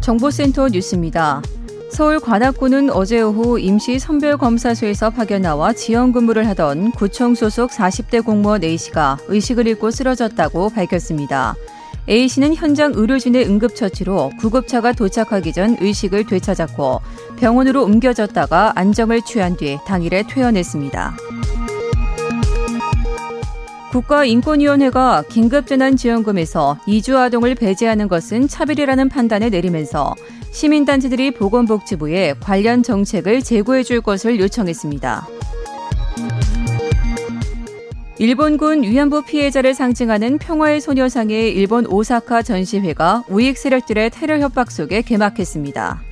정보센터 뉴스입니다. 서울 관악구는 어제 오후 임시 선별검사소에서 파견나와 지원 근무를 하던 구청 소속 40대 공무원 A씨가 의식을 잃고 쓰러졌다고 밝혔습니다. A씨는 현장 의료진의 응급처치로 구급차가 도착하기 전 의식을 되찾았고 병원으로 옮겨졌다가 안정을 취한 뒤 당일에 퇴원했습니다. 국가인권위원회가 긴급재난지원금에서 이주아동을 배제하는 것은 차별이라는 판단을 내리면서 시민단체들이 보건복지부에 관련 정책을 제고해 줄 것을 요청했습니다. 일본군 위안부 피해자를 상징하는 평화의 소녀상의 일본 오사카 전시회가 우익 세력들의 테러 협박 속에 개막했습니다.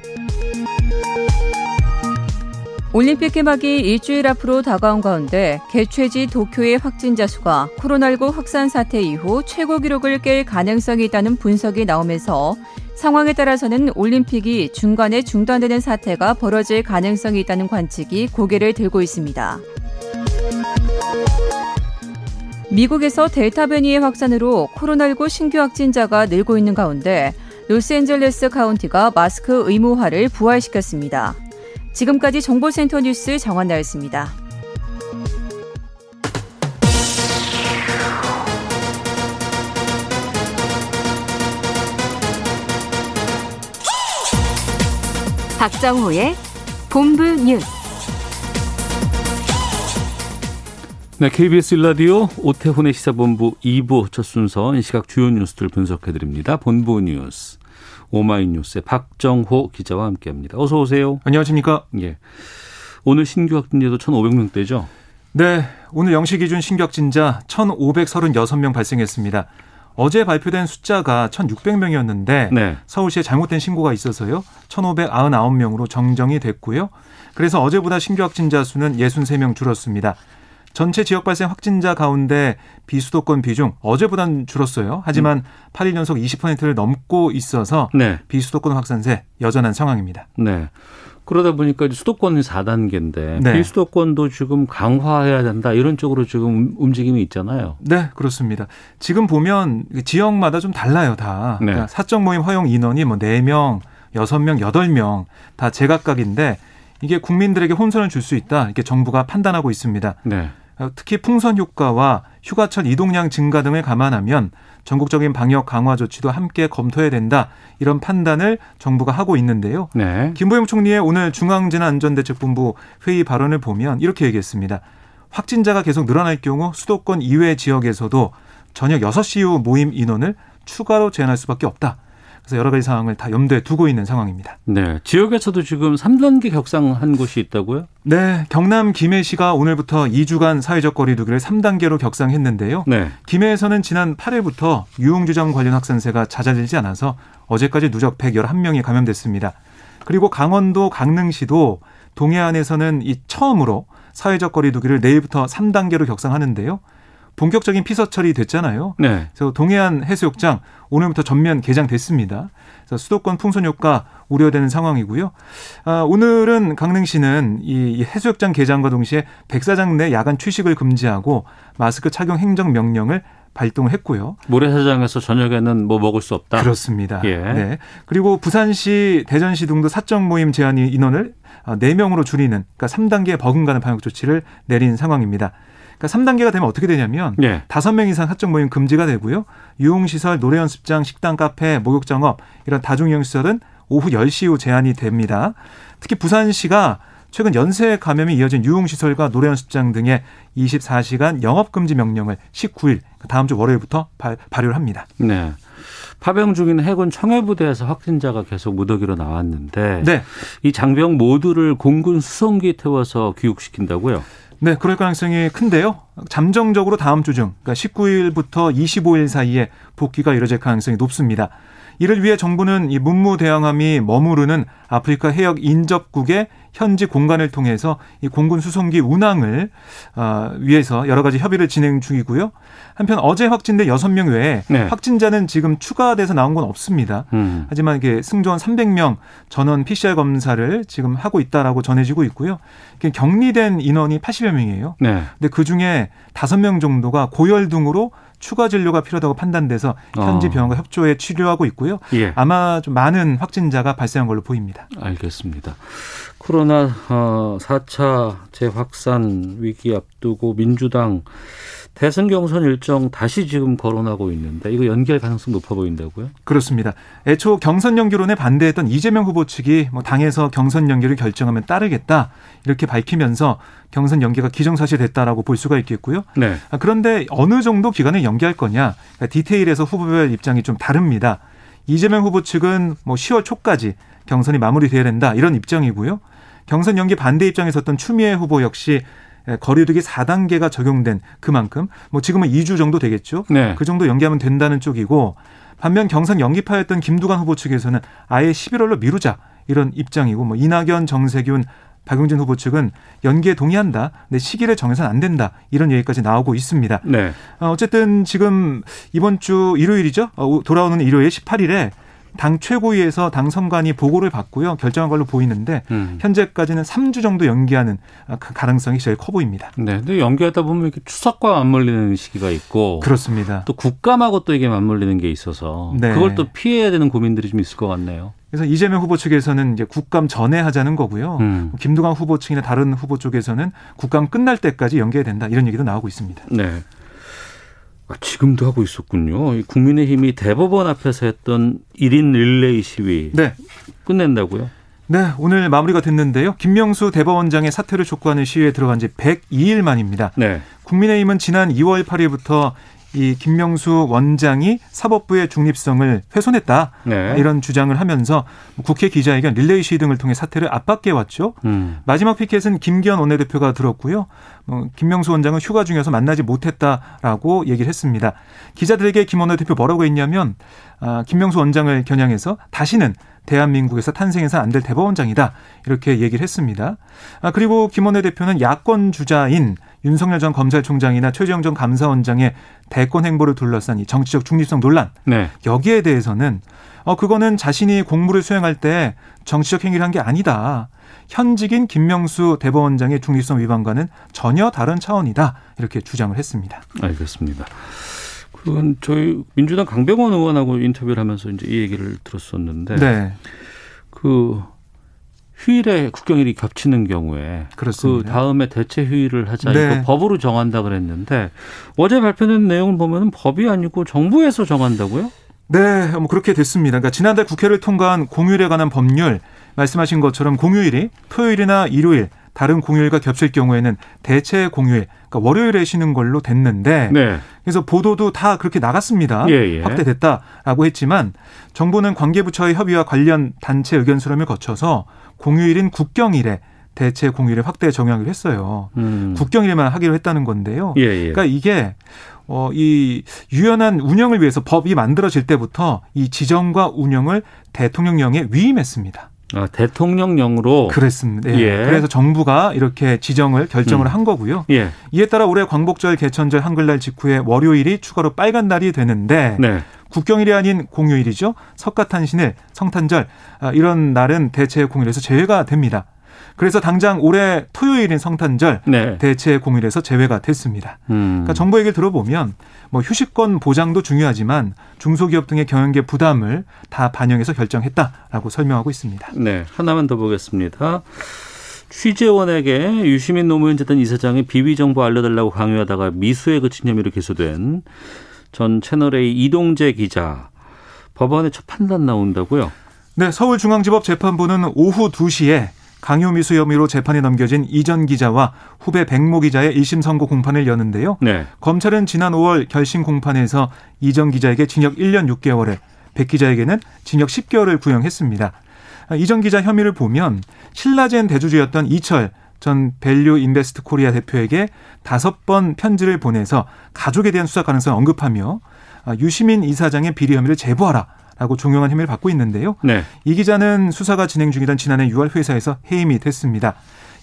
올림픽 개막이 일주일 앞으로 다가온 가운데 개최지 도쿄의 확진자 수가 코로나19 확산 사태 이후 최고 기록을 깰 가능성이 있다는 분석이 나오면서 상황에 따라서는 올림픽이 중간에 중단되는 사태가 벌어질 가능성이 있다는 관측이 고개를 들고 있습니다. 미국에서 델타 변이의 확산으로 코로나19 신규 확진자가 늘고 있는 가운데 로스앤젤레스 카운티가 마스크 의무화를 부활시켰습니다. 지금까지 정보센터 뉴스 정한나였습니다. 박정호의 본부 뉴스. 네, KBS 1라디오 오태훈의 시사본부 2부 첫 순서, 이 시각 주요 뉴스들 분석해드립니다. 본부 뉴스. 오마이뉴스의 박정호 기자와 함께합니다. 어서 오세요. 안녕하십니까. 예. 오늘 신규 확진자도 1,500명대죠? 네. 오늘 0시 기준 신규 확진자 1,536명 발생했습니다. 어제 발표된 숫자가 1,600명이었는데 네. 서울시에 잘못된 신고가 있어서요. 1,599명으로 정정이 됐고요. 그래서 어제보다 신규 확진자 수는 63명 줄었습니다. 전체 지역 발생 확진자 가운데 비수도권 비중 어제보단 줄었어요. 하지만 8일 연속 20%를 넘고 있어서 네. 비수도권 확산세 여전한 상황입니다. 네. 그러다 보니까 수도권이 4단계인데 네. 비수도권도 지금 강화해야 된다 이런 쪽으로 지금 움직임이 있잖아요. 네, 그렇습니다. 지금 보면 지역마다 좀 달라요, 다. 네. 그러니까 사적 모임 허용 인원이 4명, 6명, 8명 다 제각각인데 이게 국민들에게 혼선을 줄 수 있다. 이렇게 정부가 판단하고 있습니다. 네. 특히 풍선 효과와 휴가철 이동량 증가 등을 감안하면 전국적인 방역 강화 조치도 함께 검토해야 된다. 이런 판단을 정부가 하고 있는데요. 네. 김부겸 총리의 오늘 중앙재난안전대책본부 회의 발언을 보면 이렇게 얘기했습니다. 확진자가 계속 늘어날 경우 수도권 이외 지역에서도 저녁 6시 이후 모임 인원을 추가로 제한할 수밖에 없다. 그래서 여러 가지 상황을 다 염두에 두고 있는 상황입니다. 네, 지역에서도 지금 3단계 격상한 곳이 있다고요? 네, 경남 김해시가 오늘부터 2주간 사회적 거리 두기를 3단계로 격상했는데요. 네. 김해에서는 지난 8일부터 유흥주점 관련 확산세가 잦아들지 않아서 어제까지 누적 111명이 감염됐습니다. 그리고 강원도 강릉시도 동해안에서는 처음으로 사회적 거리 두기를 내일부터 3단계로 격상하는데요. 본격적인 피서철이 됐잖아요. 네. 그래서 동해안 해수욕장 오늘부터 전면 개장됐습니다. 그래서 수도권 풍선 효과 우려되는 상황이고요. 오늘은 강릉시는 이 해수욕장 개장과 동시에 백사장 내 야간 취식을 금지하고 마스크 착용 행정 명령을 발동했고요. 모래사장에서 저녁에는 뭐 먹을 수 없다. 그렇습니다. 예. 네. 그리고 부산시, 대전시 등도 사적 모임 제한 인원을 4명으로 줄이는, 그러니까 3단계에 버금가는 방역 조치를 내린 상황입니다. 그러니까 3단계가 되면 어떻게 되냐면 네. 5명 이상 사적 모임 금지가 되고요. 유흥시설, 노래연습장, 식당, 카페, 목욕장업 이런 다중이용시설은 오후 10시 이후 제한이 됩니다. 특히 부산시가 최근 연쇄 감염이 이어진 유흥시설과 노래연습장 등의 24시간 영업금지 명령을 19일, 다음 주 월요일부터 발효를 합니다. 네. 파병 중인 해군 청해부대에서 확진자가 계속 무더기로 나왔는데 네. 이 장병 모두를 공군 수송기에 태워서 귀국시킨다고요? 네, 그럴 가능성이 큰데요. 잠정적으로 다음 주 중, 그러니까 19일부터 25일 사이에 복귀가 이뤄질 가능성이 높습니다. 이를 위해 정부는 이 문무대왕함이 머무르는 아프리카 해역 인접국의 현지 공간을 통해서 이 공군 수송기 운항을 위해서 여러 가지 협의를 진행 중이고요. 한편 어제 확진된 6명 외에 확진자는 지금 추가돼서 나온 건 없습니다. 하지만 이게 승조원 300명 전원 PCR 검사를 지금 하고 있다라고 전해지고 있고요. 격리된 인원이 80여 명이에요. 근데 그중에 5명 정도가 고열 등으로 추가 진료가 필요하다고 판단돼서 현지 병원과 협조해 치료하고 있고요. 예. 아마 좀 많은 확진자가 발생한 걸로 보입니다. 알겠습니다. 코로나 4차 재확산 위기 앞두고 민주당 대선 경선 일정 다시 지금 거론하고 있는데 이거 연기할 가능성 높아 보인다고요? 그렇습니다. 애초 경선 연기론에 반대했던 이재명 후보 측이 뭐 당에서 경선 연기를 결정하면 따르겠다 이렇게 밝히면서 경선 연기가 기정사실됐다라고 볼 수가 있겠고요. 네. 그런데 어느 정도 기간을 연기할 거냐, 그러니까 디테일에서 후보별 입장이 좀 다릅니다. 이재명 후보 측은 뭐 10월 초까지 경선이 마무리돼야 된다 이런 입장이고요. 경선 연기 반대 입장에 섰던 추미애 후보 역시 거리두기 4단계가 적용된 그만큼 뭐 지금은 2주 정도 되겠죠. 네. 그 정도 연기하면 된다는 쪽이고, 반면 경선 연기파였던 김두관 후보 측에서는 아예 11월로 미루자 이런 입장이고, 뭐 이낙연, 정세균, 박용진 후보 측은 연기에 동의한다. 근데 시기를 정해서는 안 된다. 이런 얘기까지 나오고 있습니다. 네. 어쨌든 지금 이번 주 일요일이죠. 돌아오는 일요일 18일에 당 최고위에서 당 선관위 보고를 받고요. 결정한 걸로 보이는데 현재까지는 3주 정도 연기하는 가능성이 제일 커 보입니다. 네, 근데 연기하다 보면 이렇게 추석과 맞물리는 시기가 있고, 그렇습니다. 또 국감하고 또 이게 맞물리는 게 있어서 네. 그걸 또 피해야 되는 고민들이 좀 있을 것 같네요. 그래서 이재명 후보 측에서는 이제 국감 전에 하자는 거고요. 김두관 후보 측이나 다른 후보 쪽에서는 국감 끝날 때까지 연기해야 된다 이런 얘기도 나오고 있습니다. 네. 지금도 하고 있었군요. 국민의힘이 대법원 앞에서 했던 1인 릴레이 시위. 네. 끝낸다고요? 네. 오늘 마무리가 됐는데요. 김명수 대법원장의 사퇴를 촉구하는 시위에 들어간 지 102일 만입니다. 네. 국민의힘은 지난 2월 8일부터 이 김명수 원장이 사법부의 중립성을 훼손했다. 네. 이런 주장을 하면서 국회 기자회견, 릴레이 시위 등을 통해 사태를 압박해 왔죠. 마지막 피켓은 김기현 원내대표가 들었고요. 김명수 원장은 휴가 중이어서 만나지 못했다라고 얘기를 했습니다. 기자들에게 김 원내대표 뭐라고 했냐면 김명수 원장을 겨냥해서 다시는 대한민국에서 탄생해서 안 될 대법원장이다 이렇게 얘기를 했습니다. 그리고 김 원내대표는 야권 주자인 윤석열 전 검찰총장이나 최재형 전 감사원장의 대권 행보를 둘러싼 이 정치적 중립성 논란. 네. 여기에 대해서는 그거는 자신이 공무를 수행할 때 정치적 행위를 한 게 아니다. 현직인 김명수 대법원장의 중립성 위반과는 전혀 다른 차원이다. 이렇게 주장을 했습니다. 알겠습니다. 그건 저희 민주당 강병원 의원하고 인터뷰를 하면서 이제 이 얘기를 들었었는데 네. 그 휴일에 국경일이 겹치는 경우에 그렇습니다. 그 다음에 대체 휴일을 하자 네. 이거 법으로 정한다 그랬는데 어제 발표된 내용을 보면 법이 아니고 정부에서 정한다고요? 네, 뭐 그렇게 됐습니다. 그러니까 지난달 국회를 통과한 공휴일에 관한 법률 말씀하신 것처럼 공휴일이 토요일이나 일요일 다른 공휴일과 겹칠 경우에는 대체 공휴일, 그러니까 월요일에 쉬는 걸로 됐는데 네. 그래서 보도도 다 그렇게 나갔습니다. 예, 예. 확대됐다라고 했지만 정부는 관계부처의 협의와 관련 단체 의견 수렴을 거쳐서 공휴일인 국경일에 대체 공휴일을 확대 정하기로 했어요. 국경일에만 하기로 했다는 건데요. 예, 예. 그러니까 이게 이 유연한 운영을 위해서 법이 만들어질 때부터 이 지정과 운영을 대통령령에 위임했습니다. 아, 대통령령으로 그랬습니다. 예. 예. 그래서 정부가 이렇게 지정을 결정을 한 거고요. 예. 이에 따라 올해 광복절, 개천절, 한글날 직후에 월요일이 추가로 빨간 날이 되는데 네. 국경일이 아닌 공휴일이죠. 석가탄신일, 성탄절 이런 날은 대체 공휴일에서 제외가 됩니다. 그래서 당장 올해 토요일인 성탄절 네. 대체 공휴일에서 제외가 됐습니다. 그러니까 정부 얘기를 들어보면 뭐 휴식권 보장도 중요하지만 중소기업 등의 경영계 부담을 다 반영해서 결정했다라고 설명하고 있습니다. 네, 하나만 더 보겠습니다. 취재원에게 유시민 노무현재단 이사장의 비위 정보 알려달라고 강요하다가 미수에 그친 혐의로 기소된 전 채널A 이동재 기자 법원에 첫 판단 나온다고요? 네, 서울중앙지법 재판부는 오후 2시에 강요미수 혐의로 재판에 넘겨진 이 전 기자와 후배 백모 기자의 1심 선고 공판을 여는데요. 네. 검찰은 지난 5월 결심 공판에서 이 전 기자에게 징역 1년 6개월을, 백 기자에게는 징역 10개월을 구형했습니다. 이 전 기자 혐의를 보면 신라젠 대주주였던 이철 전 밸류인베스트코리아 대표에게 5번 편지를 보내서 가족에 대한 수사 가능성을 언급하며 유시민 이사장의 비리 혐의를 제보하라라고 종용한 혐의를 받고 있는데요. 네. 이 기자는 수사가 진행 중이던 지난해 6월 회사에서 해임이 됐습니다.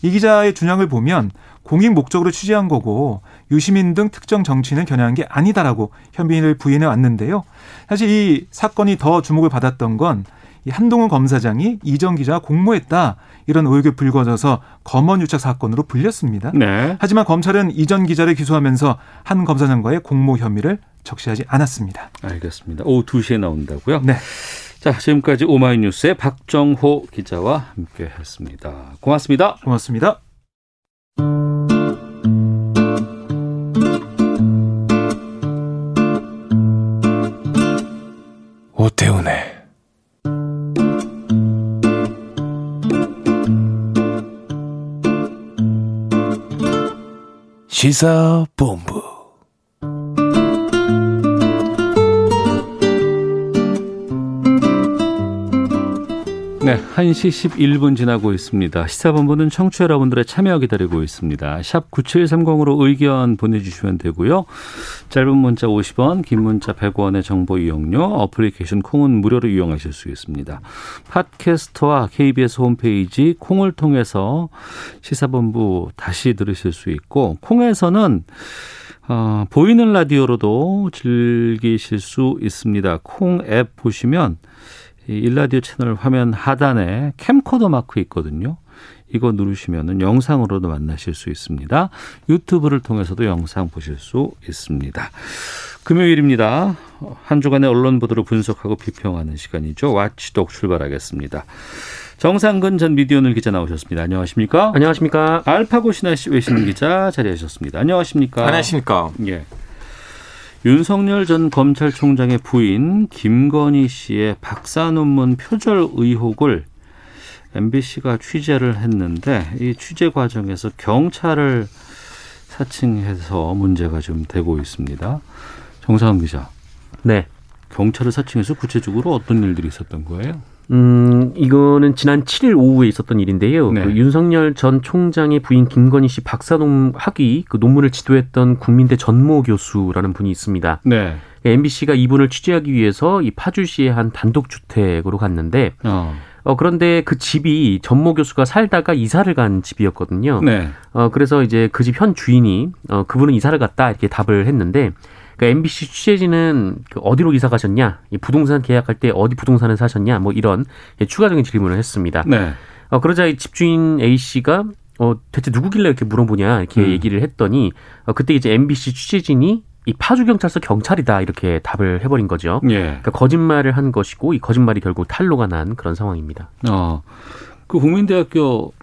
이 기자의 준항을 보면 공익 목적으로 취재한 거고 유시민 등 특정 정치인을 겨냥한 게 아니다라고 현빈을 부인해 왔는데요. 사실 이 사건이 더 주목을 받았던 건 이 한동훈 검사장이 이전 기자와 공모했다 이런 의혹에 불거져서 검언유착 사건으로 불렸습니다. 네. 하지만 검찰은 이전 기자를 기소하면서 한 검사장과의 공모 혐의를 적시하지 않았습니다. 알겠습니다. 오후 2시에 나온다고요? 네. 자, 지금까지 오마이뉴스의 박정호 기자와 함께했습니다. 고맙습니다. 고맙습니다. 오태훈의 시사본부. 네, 1시 11분 지나고 있습니다. 시사본부는 청취자 여러분들의 참여 기다리고 있습니다. 샵 9730으로 의견 보내주시면 되고요. 짧은 문자 50원, 긴 문자 100원의 정보 이용료, 어플리케이션 콩은 무료로 이용하실 수 있습니다. 팟캐스트와 KBS 홈페이지 콩을 통해서 시사본부 다시 들으실 수 있고 콩에서는 보이는 라디오로도 즐기실 수 있습니다. 콩 앱 보시면 일라디오 채널 화면 하단에 캠코더 마크 있거든요. 이거 누르시면 영상으로도 만나실 수 있습니다. 유튜브를 통해서도 영상 보실 수 있습니다. 금요일입니다. 한 주간의 언론 보도를 분석하고 비평하는 시간이죠. 와치독 출발하겠습니다. 정상근 전 미디어오늘 기자 나오셨습니다. 안녕하십니까? 안녕하십니까? 알파고 신하씨 외신 기자 자리하셨습니다. 안녕하십니까? 안녕하십니까? 예. 윤석열 전 검찰총장의 부인 김건희 씨의 박사 논문 표절 의혹을 MBC가 취재를 했는데 이 취재 과정에서 경찰을 사칭해서 문제가 좀 되고 있습니다. 정상훈 기자. 네. 경찰을 사칭해서 구체적으로 어떤 일들이 있었던 거예요? 이거는 지난 7일 오후에 있었던 일인데요. 네. 그 윤석열 전 총장의 부인 김건희 씨 박사 학위 그 논문을 지도했던 국민대 전모 교수라는 분이 있습니다. 네. MBC가 이분을 취재하기 위해서 이 파주시의 한 단독주택으로 갔는데 그런데 그 집이 전모 교수가 살다가 이사를 간 집이었거든요. 네. 그래서 이제 그 집 현 주인이 그분은 이사를 갔다 이렇게 답을 했는데 그러니까 MBC 취재진은 어디로 이사 가셨냐, 부동산 계약할 때 어디 부동산을 사셨냐, 뭐 이런 추가적인 질문을 했습니다. 네. 그러자 이 집주인 A 씨가 대체 누구길래 이렇게 물어보냐 이렇게 얘기를 했더니 그때 이제 MBC 취재진이 이 파주 경찰서 경찰이다 이렇게 답을 해버린 거죠. 예. 그러니까 거짓말을 한 것이고 이 거짓말이 결국 탄로가 난 그런 상황입니다. 그 국민대학교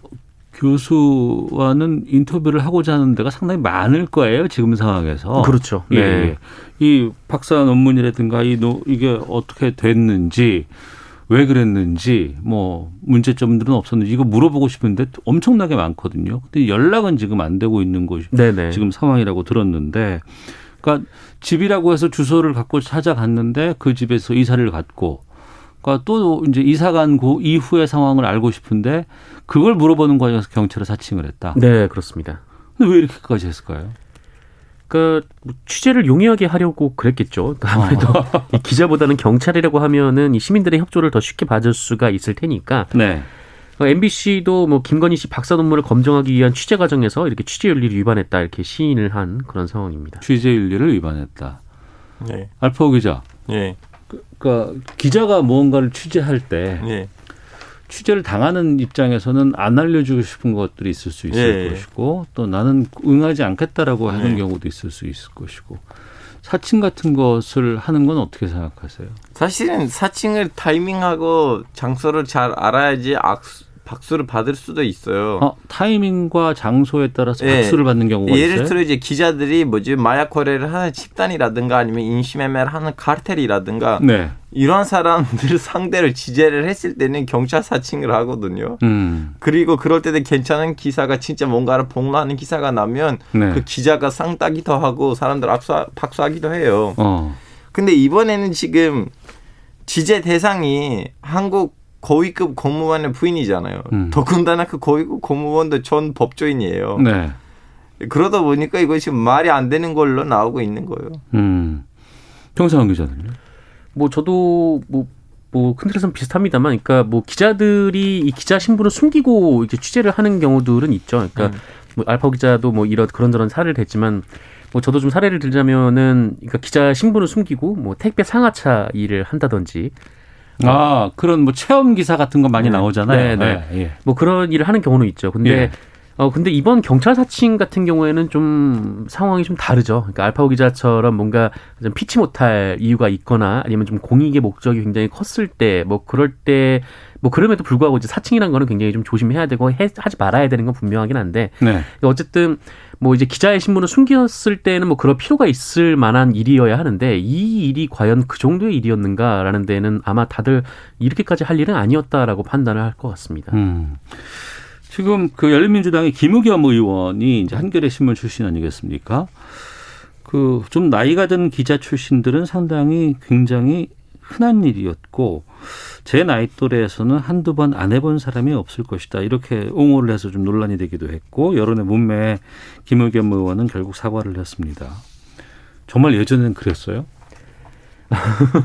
교수와는 인터뷰를 하고자 하는 데가 상당히 많을 거예요, 지금 상황에서. 그렇죠. 네. 예. 이 박사 논문이라든가 이게 어떻게 됐는지, 왜 그랬는지, 뭐 문제점들은 없었는지 이거 물어보고 싶은데 엄청나게 많거든요. 근데 연락은 지금 안 되고 있는 것이 네네. 지금 상황이라고 들었는데, 그러니까 집이라고 해서 주소를 갖고 찾아갔는데 그 집에서 이사를 갔고. 그러니까 또 이제 이사 간 그 이후의 상황을 알고 싶은데 그걸 물어보는 과정에서 경찰을 사칭을 했다. 네, 그렇습니다. 근데 왜 이렇게까지 했을까요? 그 취재를 용이하게 하려고 그랬겠죠. 그러니까 아무래도 이 기자보다는 경찰이라고 하면은 이 시민들의 협조를 더 쉽게 받을 수가 있을 테니까. 네. MBC도 뭐 김건희 씨 박사 논문을 검증하기 위한 취재 과정에서 이렇게 취재윤리를 위반했다 이렇게 시인을 한 그런 상황입니다. 취재윤리를 위반했다. 네. 알파고 기자. 네. 그러니까 기자가 무언가를 취재할 때 예. 취재를 당하는 입장에서는 안 알려주고 싶은 것들이 있을 수 있을 예. 것이고 또 나는 응하지 않겠다라고 하는 예. 경우도 있을 수 있을 것이고 사칭 같은 것을 하는 건 어떻게 생각하세요? 사실은 사칭을 타이밍하고 장소를 잘 알아야지 박수를 받을 수도 있어요. 타이밍과 장소에 따라서 예. 박수를 받는 경우가 예를 있어요? 예를 들어 이제 기자들이 마약 거래를 하는 집단이라든가 아니면 인신매매를 하는 카르텔이라든가 네. 이런 사람들 상대를 지재를 했을 때는 경찰 사칭을 하거든요. 그리고 그럴 때도 괜찮은 기사가 진짜 뭔가를 폭로하는 기사가 나면 네. 그 기자가 상따기도 하고 사람들 박수하기도 해요. 근데 이번에는 지금 지재 대상이 한국 고위급 공무원의 부인이잖아요. 더군다나 그 고위급 공무원도 전 법조인이에요. 네. 그러다 보니까 이것이 말이 안 되는 걸로 나오고 있는 거예요. 평상원 기자들요? 뭐 저도 뭐 큰 틀에서는 비슷합니다만, 그러니까 뭐 기자들이 이 기자 신분을 숨기고 이제 취재를 하는 경우들은 있죠. 그러니까 뭐 알파고 기자도 뭐 이런 그런저런 사례를 댔지만, 뭐 저도 좀 사례를 들자면은, 그러니까 기자 신분을 숨기고 뭐 택배 상하차 일을 한다든지. 아, 그런 뭐 체험 기사 같은 거 많이 나오잖아요. 네. 아, 예. 뭐 그런 일을 하는 경우는 있죠. 근데 예. 근데 이번 경찰 사칭 같은 경우에는 좀 상황이 좀 다르죠. 그러니까 알파고 기자처럼 뭔가 좀 피치 못할 이유가 있거나 아니면 좀 공익의 목적이 굉장히 컸을 때, 뭐 그럴 때, 뭐 그럼에도 불구하고 이제 사칭이라는 거는 굉장히 좀 조심해야 되고 하지 말아야 되는 건 분명하긴 한데. 네. 어쨌든 뭐 이제 기자의 신분을 숨겼을 때는 뭐 그럴 필요가 있을 만한 일이어야 하는데, 이 일이 과연 그 정도의 일이었는가라는 데는 아마 다들 이렇게까지 할 일은 아니었다라고 판단을 할 것 같습니다. 지금 그 열린민주당의 김우겸 의원이 이제 한겨레 신문 출신 아니겠습니까? 그 좀 나이가 든 기자 출신들은 상당히 굉장히 흔한 일이었고, 제 나이 또래에서는 한두 번 안 해본 사람이 없을 것이다, 이렇게 옹호를 해서 좀 논란이 되기도 했고, 여론의 문매에 김우겸 의원은 결국 사과를 했습니다. 정말 예전엔 그랬어요?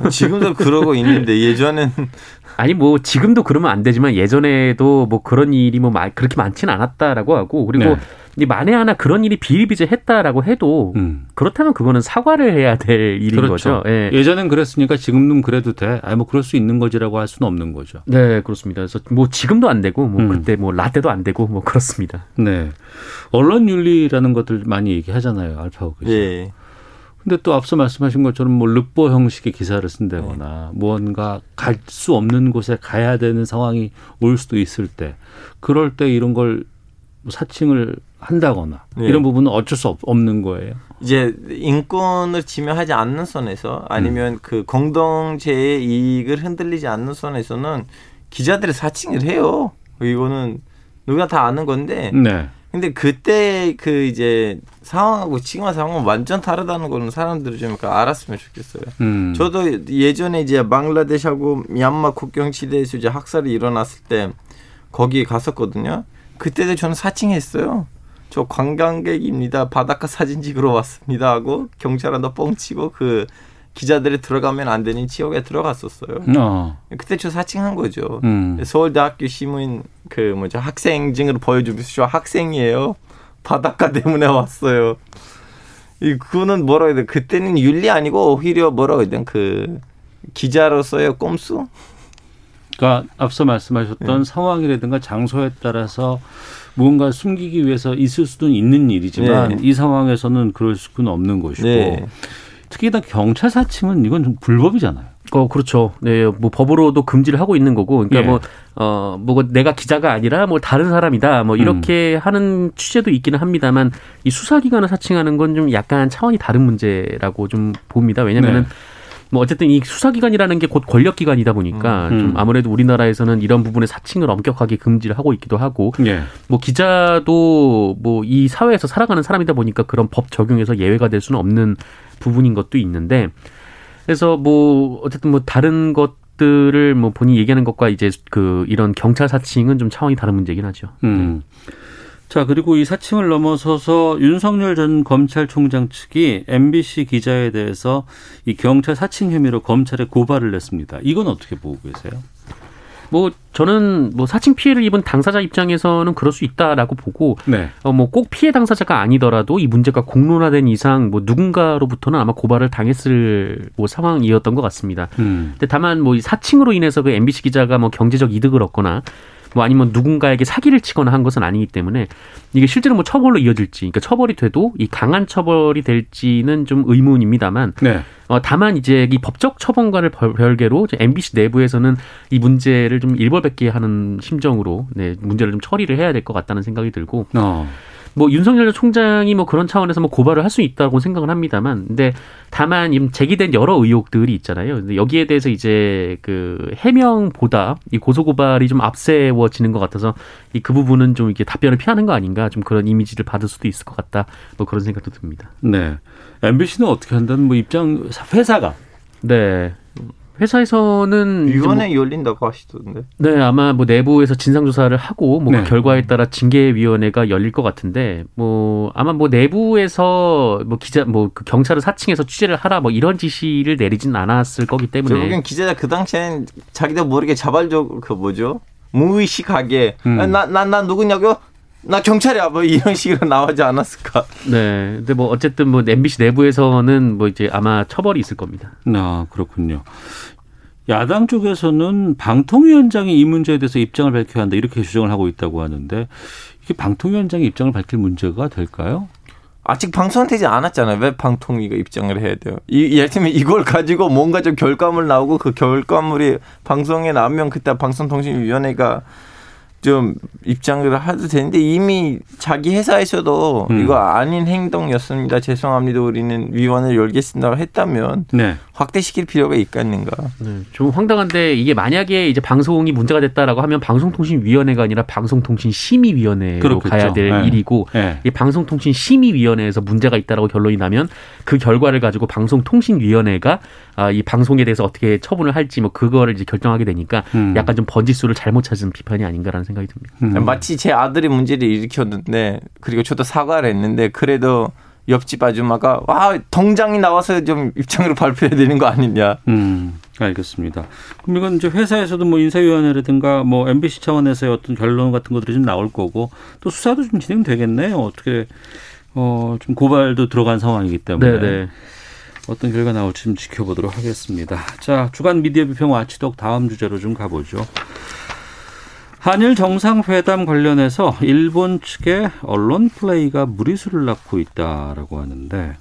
지금도 그러고 있는데, 예전엔 아니 뭐 지금도 그러면 안 되지만 예전에도 뭐 그런 일이 뭐 그렇게 많지는 않았다라고 하고, 그리고 네. 만에 하나 그런 일이 비일비재했다라고 해도 그렇다면 그거는 사과를 해야 될 일인 그렇죠. 거죠. 예. 예전엔 그랬으니까 지금은 그래도 돼. 아니 뭐 그럴 수 있는 거지라고 할 수는 없는 거죠. 네, 그렇습니다. 그래서 뭐 지금도 안 되고 뭐 그때 뭐 라떼도 안 되고 뭐 그렇습니다. 네, 언론 윤리라는 것들 많이 얘기하잖아요, 알파고 기자. 예. 근데 또 앞서 말씀하신 것처럼 뭐 르뽀 형식의 기사를 쓴다거나 무언가 갈 수 없는 곳에 가야 되는 상황이 올 수도 있을 때, 그럴 때 이런 걸 사칭을 한다거나 네. 이런 부분은 어쩔 수 없는 거예요. 이제 인권을 침해하지 않는 선에서, 아니면 그 공동체의 이익을 흔들리지 않는 선에서는 기자들이 사칭을 해요. 이거는 누구나 다 아는 건데. 네. 근데 그때 그 이제 상황하고 지금의 상황은 완전 다르다는 거는 사람들이 좀 알았으면 좋겠어요. 저도 예전에 이제 방글라데시하고 미얀마 국경지대에서 이제 학살이 일어났을 때 거기 갔었거든요. 그때도 저는 사칭했어요. 저 관광객입니다. 바닷가 사진 찍으러 왔습니다 하고 경찰한테 뻥치고 그 기자들이 들어가면 안 되는 지역에 들어갔었어요. 그때 저 사칭한 거죠. 서울대학교 신문 그 뭐죠, 학생증을 보여주면서 저 학생이에요. 바닷가 때문에 왔어요. 이 그거는 뭐라 해야 돼? 그때는 윤리 아니고 오히려 뭐라 해야 돼? 그 기자로서의 꼼수? 그러니까 앞서 말씀하셨던 상황이라든가 장소에 따라서 무언가 숨기기 위해서 있을 수도 있는 일이지만 이 상황에서는 그럴 수는 없는 것이고. 네. 특히나 경찰 사칭은 이건 좀 불법이잖아요. 그렇죠. 네, 뭐 법으로도 금지를 하고 있는 거고, 그러니까 예. 뭐 내가 기자가 아니라 뭐 다른 사람이다, 뭐 이렇게 하는 취재도 있기는 합니다만, 이 수사기관을 사칭하는 건 좀 약간 차원이 다른 문제라고 좀 봅니다. 왜냐하면은. 네. 뭐 어쨌든 이 수사기관이라는 게 곧 권력기관이다 보니까 좀 아무래도 우리나라에서는 이런 부분의 사칭을 엄격하게 금지를 하고 있기도 하고, 예. 뭐 기자도 뭐 이 사회에서 살아가는 사람이다 보니까 그런 법 적용에서 예외가 될 수는 없는 부분인 것도 있는데, 그래서 뭐 어쨌든 뭐 다른 것들을 뭐 본인이 얘기하는 것과 이제 그 이런 경찰 사칭은 좀 차원이 다른 문제긴 하죠. 네. 자, 그리고 이 사칭을 넘어서서 윤석열 전 검찰총장 측이 MBC 기자에 대해서 이 경찰 사칭 혐의로 검찰에 고발을 냈습니다. 이건 어떻게 보고 계세요? 뭐 저는 뭐 사칭 피해를 입은 당사자 입장에서는 그럴 수 있다라고 보고, 네. 뭐 꼭 피해 당사자가 아니더라도 이 문제가 공론화된 이상 뭐 누군가로부터는 아마 고발을 당했을 뭐 상황이었던 것 같습니다. 근데 다만 뭐 이 사칭으로 인해서 그 MBC 기자가 뭐 경제적 이득을 얻거나 뭐 아니면 누군가에게 사기를 치거나 한 것은 아니기 때문에 이게 실제로 뭐 처벌로 이어질지, 그러니까 처벌이 돼도 이 강한 처벌이 될지는 좀 의문입니다만, 네. 다만 이제 이 법적 처분과를 별개로 MBC 내부에서는 이 문제를 좀 일벌백계 하는 심정으로 네, 문제를 좀 처리를 해야 될 것 같다는 생각이 들고, 뭐 윤석열 총장이 뭐 그런 차원에서 뭐 고발을 할 수 있다고 생각을 합니다만, 근데 다만 제기된 여러 의혹들이 있잖아요. 근데 여기에 대해서 이제 그 해명보다 이 고소 고발이 좀 앞세워지는 것 같아서 그 부분은 좀 이렇게 답변을 피하는 거 아닌가, 좀 그런 이미지를 받을 수도 있을 것 같다, 뭐 그런 생각도 듭니다. 네, MBC는 어떻게 한다는 뭐 입장 회사가. 네. 회사에서는 위원회 뭐, 열린다고 하시던데. 네, 아마 뭐 내부에서 진상 조사를 하고 뭐 네. 그 결과에 따라 징계위원회가 열릴 것 같은데 뭐 아마 뭐 내부에서 뭐 기자 뭐 그 경찰을 사칭해서 취재를 하라 뭐 이런 지시를 내리진 않았을 거기 때문에. 결국엔 기자가 그 당시에는 자기도 모르게 자발적 그 뭐죠 무의식하게 나 누구냐고요? 나 경찰이야 뭐 이런 식으로 나오지 않았을까? 네, 근데 뭐 어쨌든 뭐 MBC 내부에서는 뭐 이제 아마 처벌이 있을 겁니다. 아 그렇군요. 야당 쪽에서는 방통위원장이 이 문제에 대해서 입장을 밝혀야 한다 이렇게 주장을 하고 있다고 하는데 이게 방통위원장이 입장을 밝힐 문제가 될까요? 아직 방송되지 않았잖아요. 왜 방통위가 입장을 해야 돼요? 예를 들면 이걸 가지고 뭔가 좀 결과물 나오고 그 결과물이 방송에 나오면 그때 방송통신위원회가 좀 입장을 해도 되는데 이미 자기 회사에서도 이거 아닌 행동이었습니다. 죄송합니다. 우리는 위원을 열겠습니다. 했다면 네. 확대시킬 필요가 있겠는가. 네, 좀 황당한데 이게 만약에 이제 방송이 문제가 됐다라고 하면 방송통신위원회가 아니라 방송통신심의위원회로 그렇겠죠. 가야 될 네. 일이고 네. 이 방송통신심의위원회에서 문제가 있다라고 결론이 나면 그 결과를 가지고 방송통신위원회가 이 방송에 대해서 어떻게 처분을 할지 뭐 그거를 이제 결정하게 되니까 약간 좀 번지수를 잘못 찾은 비판이 아닌가라는 생각이 듭니다. 마치 제 아들이 문제를 일으켰는데 그리고 저도 사과를 했는데 그래도 옆집 아줌마가 와 동장이 나와서 좀 입장으로 발표해야 되는 거 아니냐. 알겠습니다. 그럼 이건 이제 회사에서도 뭐 인사위원회라든가 뭐 MBC 차원에서의 어떤 결론 같은 것들이 좀 나올 거고 또 수사도 좀 진행되겠네요. 어떻게 좀 고발도 들어간 상황이기 때문에. 네네. 어떤 결과 나올지 좀 지켜보도록 하겠습니다. 자, 주간 미디어 비평 와치독 다음 주제로 좀 가보죠. 한일 정상회담 관련해서 일본 측의 언론 플레이가 무리수를 낳고 있다라고 하는데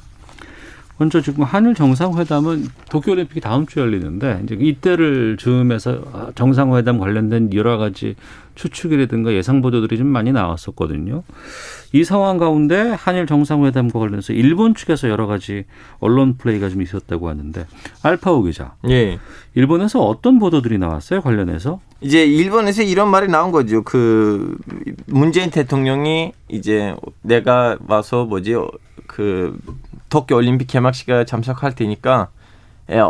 먼저 지금 한일 정상회담은 도쿄올림픽이 다음 주에 열리는데 이제 이때를 즈음해서 정상회담 관련된 여러 가지 추측이라든가 예상 보도들이 좀 많이 나왔었거든요. 이 상황 가운데 한일 정상회담과 관련해서 일본 측에서 여러 가지 언론 플레이가 좀 있었다고 하는데 알파고 기자. 예. 일본에서 어떤 보도들이 나왔어요? 관련해서? 이제 일본에서 이런 말이 나온 거죠. 그 문재인 대통령이 이제 내가 와서 그 도쿄올림픽 개막식에 참석할 테니까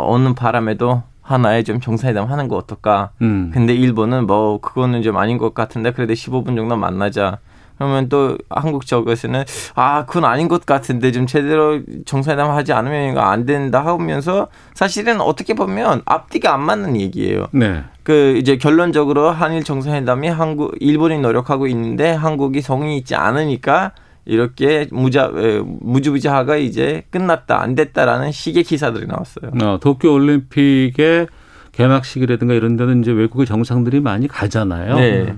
오는 바람에도 하나에 좀 정상회담 하는 거 어떨까. 근데 일본은 뭐 그거는 좀 아닌 것 같은데 그래도 15분 정도 만나자. 그러면 또 한국 쪽에서는 아 그건 아닌 것 같은데 좀 제대로 정상회담 하지 않으면 이거 안 된다 하면서 사실은 어떻게 보면 앞뒤가 안 맞는 얘기예요. 네. 그 이제 결론적으로 한일 정상회담이 일본이 노력하고 있는데 한국이 성의 있지 않으니까 이렇게 무주부자가 이제 끝났다 안 됐다라는 식의 기사들이 나왔어요. 도쿄올림픽의 개막식이라든가 이런 데는 이제 외국의 정상들이 많이 가잖아요. 네.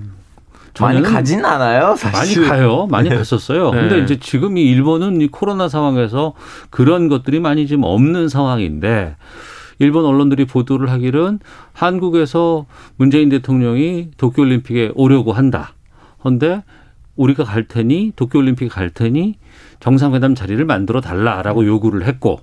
많이 가진 않아요, 사실. 많이 가요. 많이 네. 갔었어요. 근데 네. 이제 지금 이 일본은 이 코로나 상황에서 그런 것들이 많이 지금 없는 상황인데 일본 언론들이 보도를 하기는 한국에서 문재인 대통령이 도쿄올림픽에 오려고 한다. 그런데 우리가 갈 테니 도쿄올림픽에 갈 테니 정상회담 자리를 만들어 달라라고 요구를 했고.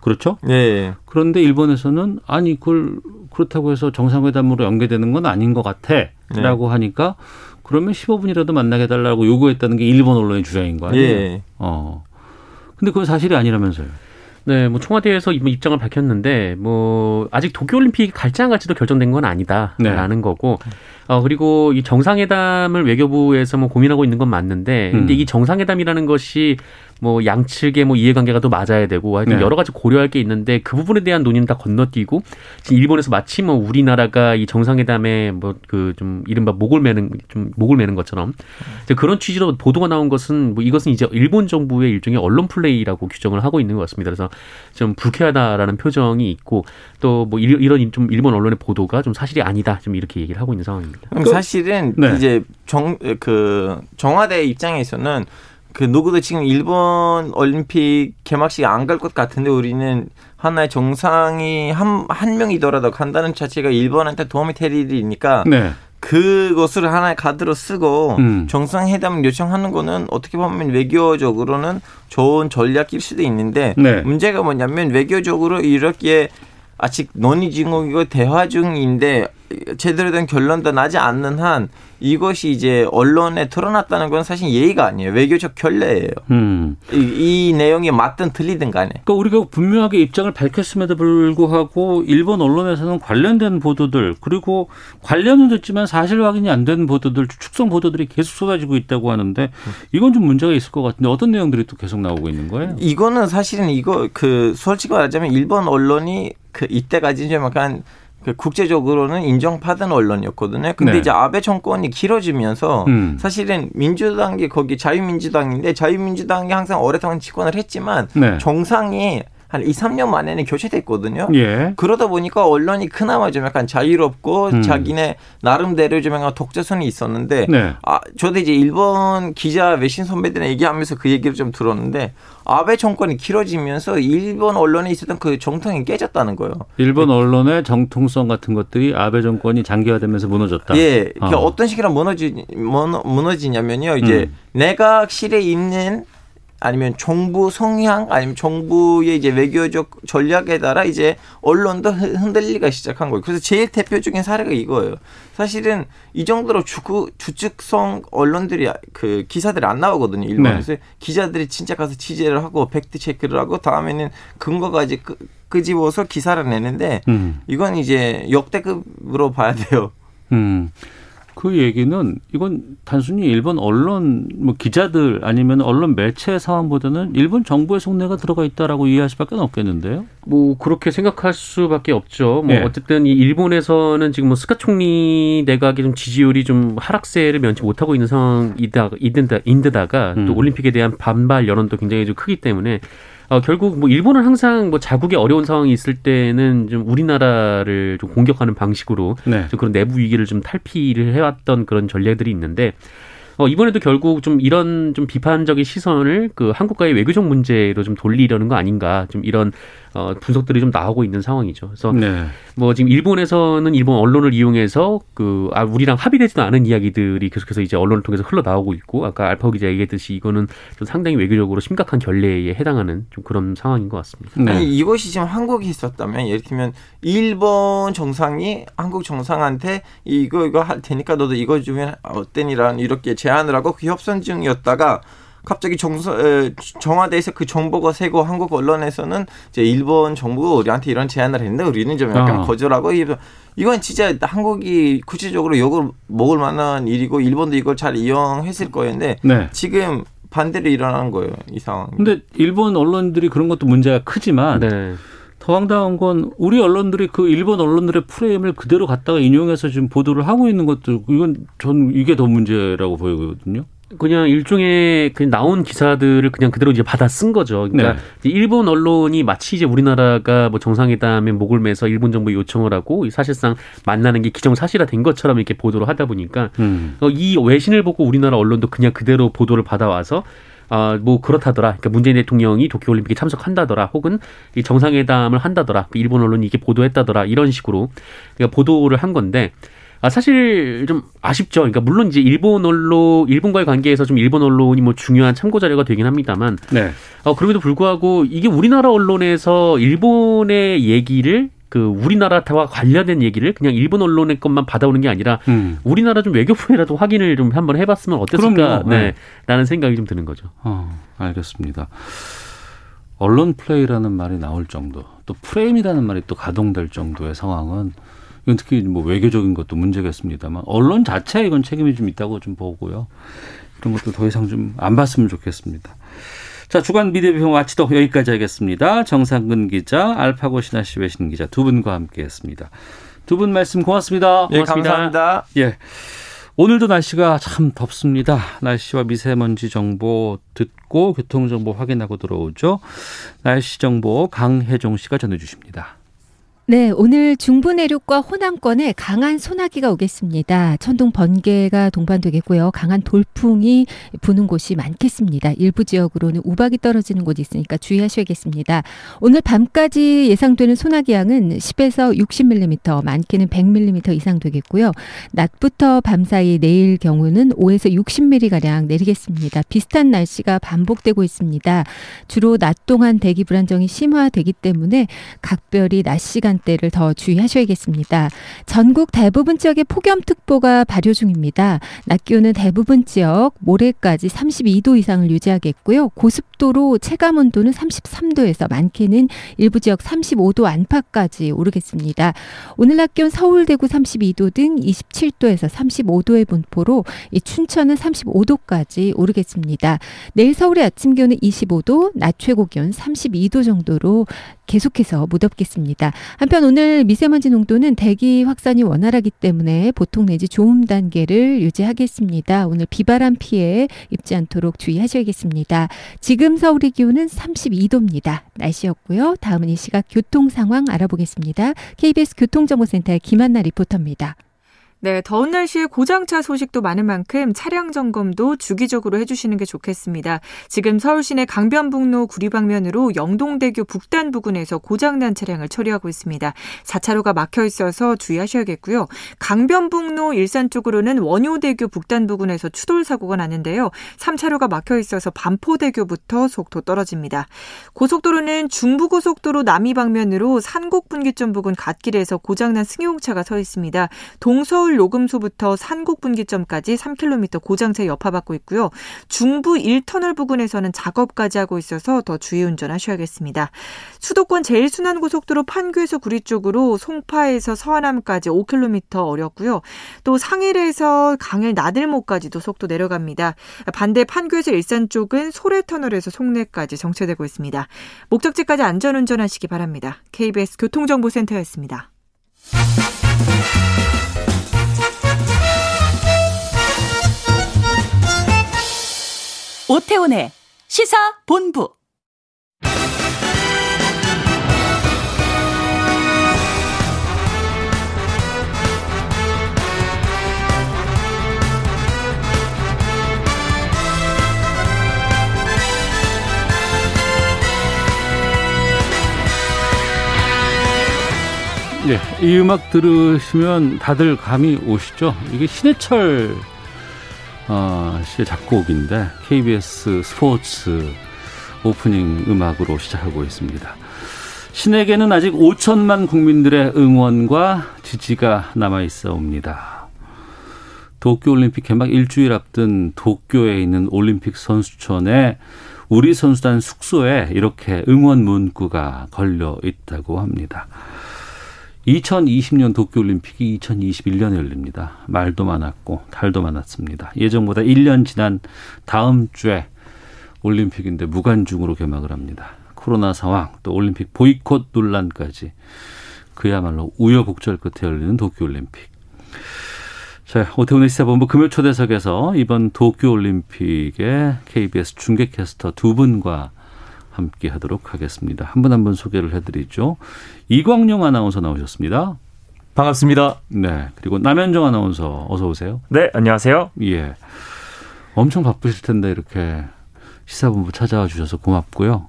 그렇죠? 네. 그런데 일본에서는 아니 그걸 그렇다고 해서 정상회담으로 연계되는 건 아닌 것 같아라고 네. 하니까 그러면 15분이라도 만나게 해달라고 요구했다는 게 일본 언론의 주장인 거 아니에요? 예. 근데 그건 사실이 아니라면서요? 네, 뭐 청와대에서 입장을 밝혔는데 뭐 아직 도쿄올림픽 갈지 안 갈지도 결정된 건 아니다라는 네. 거고. 그리고 이 정상회담을 외교부에서 뭐 고민하고 있는 건 맞는데 근데 이 정상회담이라는 것이 뭐 양측의 뭐 이해관계가 또 맞아야 되고 하여튼 네. 여러 가지 고려할 게 있는데 그 부분에 대한 논의는 다 건너뛰고 지금 일본에서 마치 뭐 우리나라가 이 정상회담에 뭐 그 좀 이른바 목을 매는 것처럼 이제 그런 취지로 보도가 나온 것은 뭐 이것은 이제 일본 정부의 일종의 언론 플레이라고 규정을 하고 있는 것 같습니다. 그래서 좀 불쾌하다라는 표정이 있고 또 뭐 이런 좀 일본 언론의 보도가 좀 사실이 아니다 좀 이렇게 얘기를 하고 있는 상황입니다. 사실은 네. 이제 정화대 입장에서는. 그 누구도 지금 일본 올림픽 개막식 안 갈 것 같은데 우리는 하나의 정상이 한 명이더라도 간다는 자체가 일본한테 도움이 될 일이니까 네. 그것을 하나의 가드로 쓰고 정상회담을 요청하는 거는 어떻게 보면 외교적으로는 좋은 전략일 수도 있는데 네. 문제가 뭐냐면 외교적으로 이렇게 아직 논의 중이고 대화 중인데 제대로 된 결론도 나지 않는 한 이것이 이제 언론에 드러났다는 건 사실 예의가 아니에요. 외교적 결례예요. 이 내용이 맞든 틀리든 간에. 그러니까 우리가 분명하게 입장을 밝혔음에도 불구하고 일본 언론에서는 관련된 보도들 그리고 관련은 됐지만 사실 확인이 안 된 보도들, 축성 보도들이 계속 쏟아지고 있다고 하는데 이건 좀 문제가 있을 것 같은데 어떤 내용들이 또 계속 나오고 있는 거예요? 이거는 사실은 이거 그 솔직히 말하자면 일본 언론이 그 이때까지 좀 약간 그 국제적으로는 인정받은 언론이었거든요. 근데 네. 이제 아베 정권이 길어지면서 사실은 민주당이 거기 자유민주당인데 자유민주당이 항상 오랫동안 집권을 했지만 네. 정상이 한 2, 3년 만에는 교체됐거든요. 예. 그러다 보니까 언론이 그나마 좀 약간 자유롭고 자기네 나름대로 좀 약간 독자성이 있었는데 네. 아, 저도 이제 일본 기자 외신 선배들이랑 얘기하면서 그 얘기를 좀 들었는데 아베 정권이 길어지면서 일본 언론에 있었던 그 정통이 깨졌다는 거예요. 일본 언론의 정통성 같은 것들이 아베 정권이 장기화되면서 무너졌다. 예. 그러니까 어떤 식으로 무너지냐면요. 이제 내각실에 있는 아니면 정부 성향 아니면 정부의 이제 외교적 전략에 따라 이제 언론도 흔들리기가 시작한 거예요. 그래서 제일 대표적인 사례가 이거예요. 사실은 이 정도로 주축성 언론들이 그 기사들이 안 나오거든요. 일본에서 네. 기자들이 진짜 가서 취재를 하고 팩트 체크를 하고 다음에는 근거까지 끄집어서 기사를 내는데 이건 이제 역대급으로 봐야 돼요. 그 얘기는 이건 단순히 일본 언론 뭐 기자들 아니면 언론 매체 상황보다는 일본 정부의 속내가 들어가 있다라고 이해할 수밖에 없겠는데요. 뭐 그렇게 생각할 수밖에 없죠. 뭐 예. 어쨌든 이 일본에서는 지금 뭐 스가 총리 내각이 좀 지지율이 좀 하락세를 면치 못하고 있는 상황인데다가 또 올림픽에 대한 반발 여론도 굉장히 좀 크기 때문에. 결국 뭐 일본은 항상 뭐 자국의 어려운 상황이 있을 때는 좀 우리나라를 좀 공격하는 방식으로 네. 좀 그런 내부 위기를 좀 탈피를 해왔던 그런 전략들이 있는데 이번에도 결국 좀 이런 좀 비판적인 시선을 그 한국과의 외교적 문제로 좀 돌리려는 거 아닌가 좀 이런 분석들이 좀 나오고 있는 상황이죠. 그래서 네. 뭐 지금 일본에서는 일본 언론을 이용해서 그 우리랑 합의되지도 않은 이야기들이 계속해서 이제 언론을 통해서 흘러 나오고 있고 아까 알파고 기자 얘기했듯이 이거는 좀 상당히 외교적으로 심각한 결례에 해당하는 좀 그런 상황인 것 같습니다. 네. 아니, 이것이 지금 한국에 있었다면 예를 들면 일본 정상이 한국 정상한테 이거 할 테니까 너도 이거 주면 어때니라는 이렇게 제안을 하고 그 협선 중이었다가 갑자기 정화대에서 그 정보가 새고 한국 언론에서는 이제 일본 정부가 우리한테 이런 제안을 했는데 우리는 좀 약간 거절하고 이건 진짜 한국이 구체적으로 욕을 먹을 만한 일이고 일본도 이걸 잘 이용했을 거였는데 네. 지금 반대로 일어난 거예요. 이 상황. 근데 일본 언론들이 그런 것도 문제가 크지만 네. 더 황당한 건 우리 언론들이 그 일본 언론들의 프레임을 그대로 갖다가 인용해서 지금 보도를 하고 있는 것도 이건 전 이게 더 문제라고 보이거든요. 그냥 일종의 그냥 나온 기사들을 그냥 그대로 이제 받아 쓴 거죠. 그러니까 네. 일본 언론이 마치 이제 우리나라가 뭐 정상회담에 목을 매서 일본 정부에 요청을 하고 사실상 만나는 게 기정사실화 된 것처럼 이렇게 보도를 하다 보니까 이 외신을 보고 우리나라 언론도 그냥 그대로 보도를 받아와서 뭐 그렇다더라. 그러니까 문재인 대통령이 도쿄올림픽에 참석한다더라. 혹은 이 정상회담을 한다더라. 일본 언론이 이게 보도했다더라. 이런 식으로 그러니까 보도를 한 건데. 사실 좀 아쉽죠. 그러니까 물론 이제 일본과의 관계에서 좀 일본 언론이 뭐 중요한 참고 자료가 되긴 합니다만, 네. 그럼에도 불구하고 이게 우리나라 언론에서 일본의 얘기를 그 우리나라와 관련된 얘기를 그냥 일본 언론의 것만 받아오는 게 아니라 우리나라 좀 외교부에라도 확인을 좀 한번 해봤으면 어땠을까? 네, 라는 생각이 좀 드는 거죠. 알겠습니다. 언론 플레이라는 말이 나올 정도, 또 프레임이라는 말이 또 가동될 정도의 상황은. 이건 특히 뭐 외교적인 것도 문제겠습니다만 언론 자체에 이건 책임이 좀 있다고 좀 보고요. 이런 것도 더 이상 좀 안 봤으면 좋겠습니다. 자, 주간 미디어비평 와치도 여기까지 하겠습니다. 정상근 기자, 알파고 신하씨 외신 기자 두 분과 함께했습니다. 두 분 말씀 고맙습니다. 예, 고맙습니다. 감사합니다. 예, 오늘도 날씨가 참 덥습니다. 날씨와 미세먼지 정보 듣고 교통정보 확인하고 들어오죠. 날씨 정보 강혜종 씨가 전해주십니다. 네, 오늘 중부 내륙과 호남권에 강한 소나기가 오겠습니다. 천둥 번개가 동반되겠고요. 강한 돌풍이 부는 곳이 많겠습니다. 일부 지역으로는 우박이 떨어지는 곳이 있으니까 주의하셔야겠습니다. 오늘 밤까지 예상되는 소나기 양은 10에서 60mm, 많게는 100mm 이상 되겠고요. 낮부터 밤 사이 내일 경우는 5에서 60mm가량 내리겠습니다. 비슷한 날씨가 반복되고 있습니다. 주로 낮 동안 대기 불안정이 심화되기 때문에 각별히 낮 시간 시간대를 더 주의하셔야겠습니다. 전국 대부분 지역에 폭염특보가 발효 중입니다. 낮 기온은 대부분 지역 모레까지 32도 이상을 유지하겠고요. 고습도로 체감온도는 33도에서 많게는 일부 지역 35도 안팎까지 오르겠습니다. 오늘 낮 기온 서울, 대구 32도 등 27도에서 35도의 분포로 이 춘천은 35도까지 오르겠습니다. 내일 서울의 아침 기온은 25도, 낮 최고 기온 32도 정도로 계속해서 무덥겠습니다. 한편 오늘 미세먼지 농도는 대기 확산이 원활하기 때문에 보통 내지 좋음 단계를 유지하겠습니다. 오늘 비바람 피해 입지 않도록 주의하셔야겠습니다. 지금 서울의 기온은 32도입니다. 날씨였고요. 다음은 이 시각 교통 상황 알아보겠습니다. KBS 교통정보센터의 김한나 리포터입니다. 네, 더운 날씨에 고장차 소식도 많은 만큼 차량 점검도 주기적으로 해주시는 게 좋겠습니다. 지금 서울 시내 강변북로 구리방면으로 영동대교 북단 부근에서 고장난 차량을 처리하고 있습니다. 4차로가 막혀 있어서 주의하셔야겠고요. 강변북로 일산 쪽으로는 원효대교 북단 부근에서 추돌 사고가 났는데요. 3차로가 막혀 있어서 반포대교부터 속도 떨어집니다. 고속도로는 중부고속도로 남이방면으로 산곡분기점 부근 갓길에서 고장난 승용차가 서 있습니다. 동서울 요금소부터 산곡분기점까지 3km 고장차 여파받고 있고요. 중부 1터널 부근에서는 작업까지 하고 있어서 더 주의 운전하셔야겠습니다. 수도권 제1순환고속도로 판교에서 구리 쪽으로 송파에서 서안암까지 5km 어렵고요. 또 상일에서 강일 나들목까지도 속도 내려갑니다. 반대 판교에서 일산 쪽은 소래터널에서 송내까지 정체되고 있습니다. 목적지까지 안전운전하시기 바랍니다. KBS 교통정보센터였습니다. 오태훈의 시사본부. 예, 이 음악 들으시면 다들 감이 오시죠? 이게 신해철 시의 작곡인데 KBS 스포츠 오프닝 음악으로 시작하고 있습니다. 신에게는 아직 5천만 국민들의 응원과 지지가 남아있어옵니다. 도쿄올림픽 개막 일주일 앞둔 도쿄에 있는 올림픽 선수촌에 우리 선수단 숙소에 이렇게 응원 문구가 걸려 있다고 합니다. 2020년 도쿄올림픽이 2021년에 열립니다. 말도 많았고 달도 많았습니다. 예정보다 1년 지난 다음 주에 올림픽인데 무관중으로 개막을 합니다. 코로나 상황, 또 올림픽 보이콧 논란까지 그야말로 우여곡절 끝에 열리는 도쿄올림픽. 자, 오태훈의 시사본부 금요 초대석에서 이번 도쿄올림픽의 KBS 중계캐스터 두 분과 함께 하도록 하겠습니다. 한 분 한 분 소개를 해드리죠. 이광용 아나운서 나오셨습니다. 반갑습니다. 네. 그리고 남현종 아나운서 어서 오세요. 네. 안녕하세요. 예. 엄청 바쁘실 텐데 이렇게 시사본부 찾아와 주셔서 고맙고요.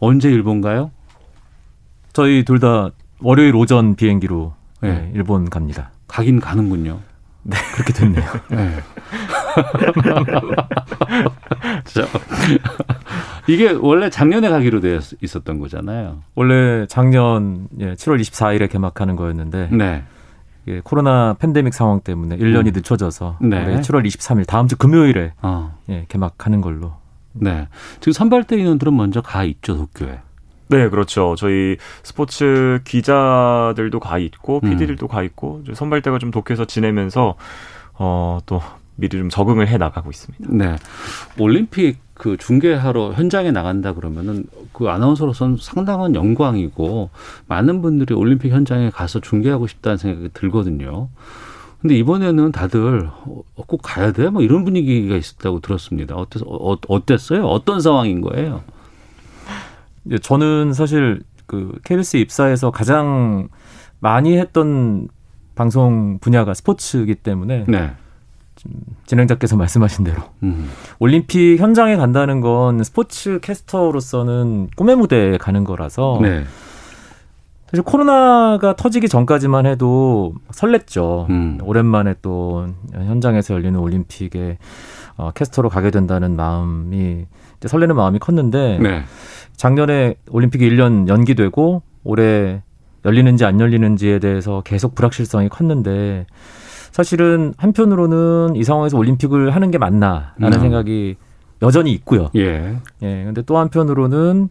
언제 일본 가요? 저희 둘 다 월요일 오전 비행기로 네, 일본 갑니다. 가긴 가는군요. 네. 그렇게 됐네요. 네. 이게 원래 작년에 가기로 되어 있었던 거잖아요. 원래 작년 7월 24일에 개막하는 거였는데 네, 이게 코로나 팬데믹 상황 때문에 1년이 늦춰져서 네, 올해 7월 23일 다음 주 금요일에 예, 개막하는 걸로. 네, 지금 선발대 인원들은 먼저 가 있죠, 도쿄에. 네, 그렇죠. 저희 스포츠 기자들도 가 있고 PD들도 가 있고 선발대가 좀 도쿄에서 지내면서 또 미리 좀 적응을 해 나가고 있습니다. 네, 올림픽 그 중계하러 현장에 나간다 그러면은 그 아나운서로서는 상당한 영광이고 많은 분들이 올림픽 현장에 가서 중계하고 싶다는 생각이 들거든요. 근데 이번에는 다들 꼭 가야 돼? 뭐 이런 분위기가 있었다고 들었습니다. 어땠어요? 어떤 상황인 거예요? 저는 사실 그 KBS 입사해서 가장 많이 했던 방송 분야가 스포츠이기 때문에. 네. 진행자께서 말씀하신 대로 올림픽 현장에 간다는 건 스포츠 캐스터로서는 꿈의 무대에 가는 거라서 네, 사실 코로나가 터지기 전까지만 해도 설렜죠. 오랜만에 또 현장에서 열리는 올림픽에 캐스터로 가게 된다는 마음이 이제 설레는 마음이 컸는데 네, 작년에 올림픽이 1년 연기되고 올해 열리는지 안 열리는지에 대해서 계속 불확실성이 컸는데 사실은 한편으로는 이 상황에서 올림픽을 하는 게 맞나라는 생각이 여전히 있고요. 예. 예. 근데 또 한편으로는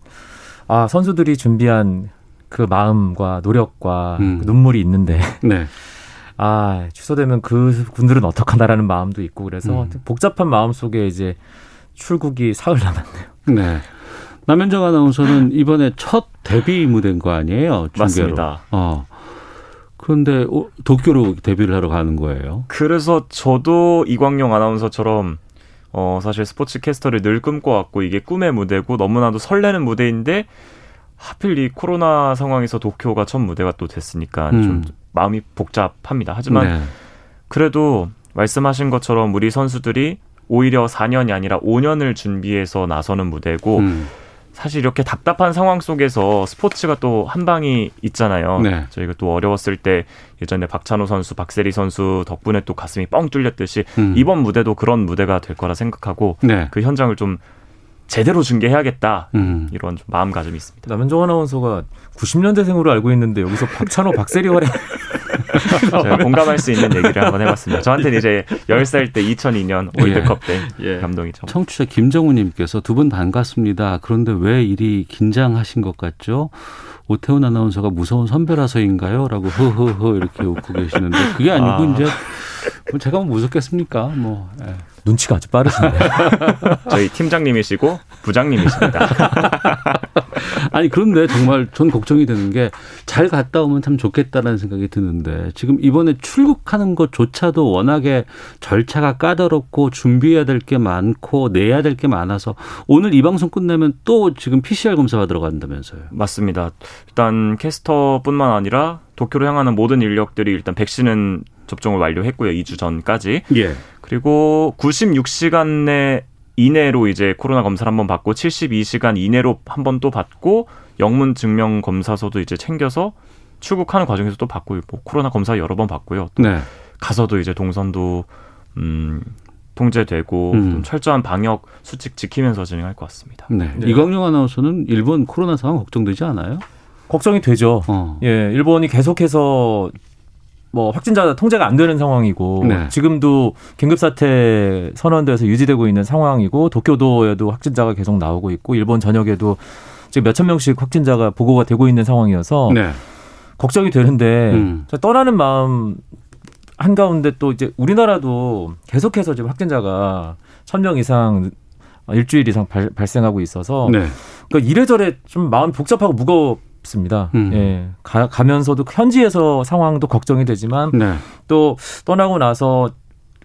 아, 선수들이 준비한 그 마음과 노력과 그 눈물이 있는데 네. 아, 취소되면 그 군들은 어떡하나라는 마음도 있고 그래서 복잡한 마음 속에 이제 출국이 사흘 남았네요. 네. 남현정 아나운서는 이번에 첫 데뷔 무대인 거 아니에요? 중계로. 맞습니다. 그런데 도쿄로 데뷔를 하러 가는 거예요. 그래서 저도 이광용 아나운서처럼 사실 스포츠캐스터를 늘 꿈꿔왔고 이게 꿈의 무대고 너무나도 설레는 무대인데 하필 이 코로나 상황에서 도쿄가 첫 무대가 또 됐으니까 좀 마음이 복잡합니다. 하지만 네. 그래도 말씀하신 것처럼 우리 선수들이 오히려 4년이 아니라 5년을 준비해서 나서는 무대고 사실 이렇게 답답한 상황 속에서 스포츠가 또 한 방이 있잖아요. 네. 저희가 또 어려웠을 때 예전에 박찬호 선수, 박세리 선수 덕분에 또 가슴이 뻥 뚫렸듯이 이번 무대도 그런 무대가 될 거라 생각하고 네. 그 현장을 좀 제대로 중계해야겠다. 이런 좀 마음가짐이 있습니다. 남현종 아나운서가 90년대생으로 알고 있는데 여기서 박찬호, 박세리 활약 제가 공감할 수 있는 얘기를 한번 해봤습니다. 저한테는 이제 10살 때 2002년 월드컵 때 예. 감동이죠. 청취자 김정우님께서 두 분 반갑습니다. 그런데 왜 이리 긴장하신 것 같죠? 오태훈 아나운서가 무서운 선배라서인가요? 라고 허허허 이렇게 웃고 계시는데 그게 아니고 이제 제가 무섭겠습니까? 뭐 예. 눈치가 아주 빠르신데. 저희 팀장님이시고 부장님이십니다. 아니 그런데 정말 전 걱정이 되는 게 잘 갔다 오면 참 좋겠다라는 생각이 드는데 지금 이번에 출국하는 것조차도 워낙에 절차가 까다롭고 준비해야 될 게 많고 내야 될 게 많아서 오늘 이 방송 끝나면 또 지금 PCR 검사 받으러 간다면서요. 맞습니다. 일단 캐스터뿐만 아니라 도쿄로 향하는 모든 인력들이 일단 백신은 접종을 완료했고요. 2주 전까지. 예. 그리고 96시간 이내로 이제 코로나 검사를 한번 받고 72시간 이내로 한번 또 받고 영문 증명 검사서도 이제 챙겨서 출국하는 과정에서 또 받고 뭐 코로나 검사 여러 번 받고요. 또 네. 가서도 이제 동선도 통제되고 좀 철저한 방역 수칙 지키면서 진행할 것 같습니다. 네. 네. 이광용 아나운서는 일본 코로나 상황 걱정되지 않아요? 걱정이 되죠. 예, 일본이 계속해서 뭐 확진자 통제가 안 되는 상황이고 네. 지금도 긴급사태 선언돼서 유지되고 있는 상황이고 도쿄도에도 확진자가 계속 나오고 있고 일본 전역에도 지금 몇천 명씩 확진자가 보고가 되고 있는 상황이어서 네. 걱정이 되는데 떠나는 마음 한가운데 또 이제 우리나라도 계속해서 지금 확진자가 1,000명 이상 일주일 이상 발생하고 있어서 네. 그러니까 이래저래 좀 마음 복잡하고 무겁습니다. 예, 가면서도 현지에서 상황도 걱정이 되지만 네. 또 떠나고 나서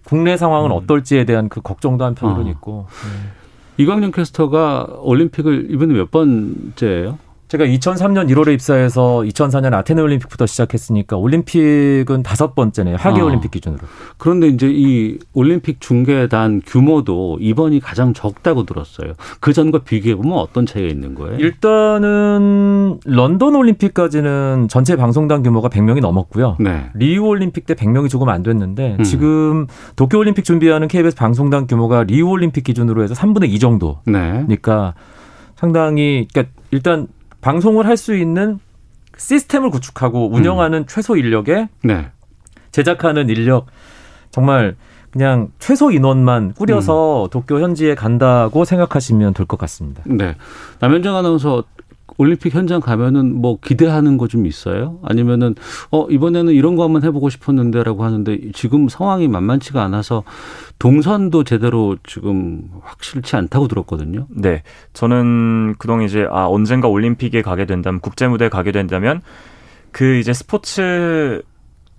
국내 상황은 어떨지에 대한 그 걱정도 한편으로는 있고. 예. 이광용 캐스터가 올림픽을 이번에 몇 번째예요? 제가 2003년 1월에 입사해서 2004년 아테네 올림픽부터 시작했으니까 올림픽은 5번째네요. 하계 올림픽 기준으로. 그런데 이제 이 올림픽 중계단 규모도 이번이 가장 적다고 들었어요. 그전과 비교해보면 어떤 차이가 있는 거예요? 일단은 런던 올림픽까지는 전체 방송단 규모가 100명이 넘었고요. 네. 리우올림픽 때 100명이 조금 안 됐는데 지금 도쿄올림픽 준비하는 KBS 방송단 규모가 리우올림픽 기준으로 해서 3분의 2 정도. 네. 그러니까 상당히 그러니까 일단 방송을 할 수 있는 시스템을 구축하고 운영하는 최소 인력에 네. 제작하는 인력 정말 그냥 최소 인원만 꾸려서 도쿄 현지에 간다고 생각하시면 될 것 같습니다. 네, 남현정 아나운서 올림픽 현장 가면은 뭐 기대하는 거 좀 있어요? 아니면은 이번에는 이런 거 한번 해보고 싶었는데라고 하는데 지금 상황이 만만치가 않아서 동선도 제대로 지금 확실치 않다고 들었거든요. 네, 저는 그동안 이제 언젠가 올림픽에 가게 된다면 국제 무대에 가게 된다면 그 이제 스포츠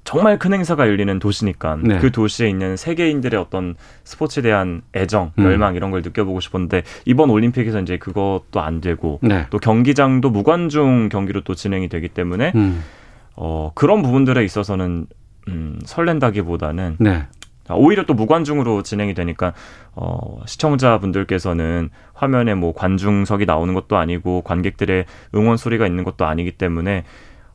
정말 큰 행사가 열리는 도시니까 네. 그 도시에 있는 세계인들의 어떤 스포츠에 대한 애정, 열망 이런 걸 느껴보고 싶었는데 이번 올림픽에서 이제 그것도 안 되고 네. 또 경기장도 무관중 경기로 또 진행이 되기 때문에 그런 부분들에 있어서는 설렌다기보다는 네. 오히려 또 무관중으로 진행이 되니까 시청자분들께서는 화면에 뭐 관중석이 나오는 것도 아니고 관객들의 응원 소리가 있는 것도 아니기 때문에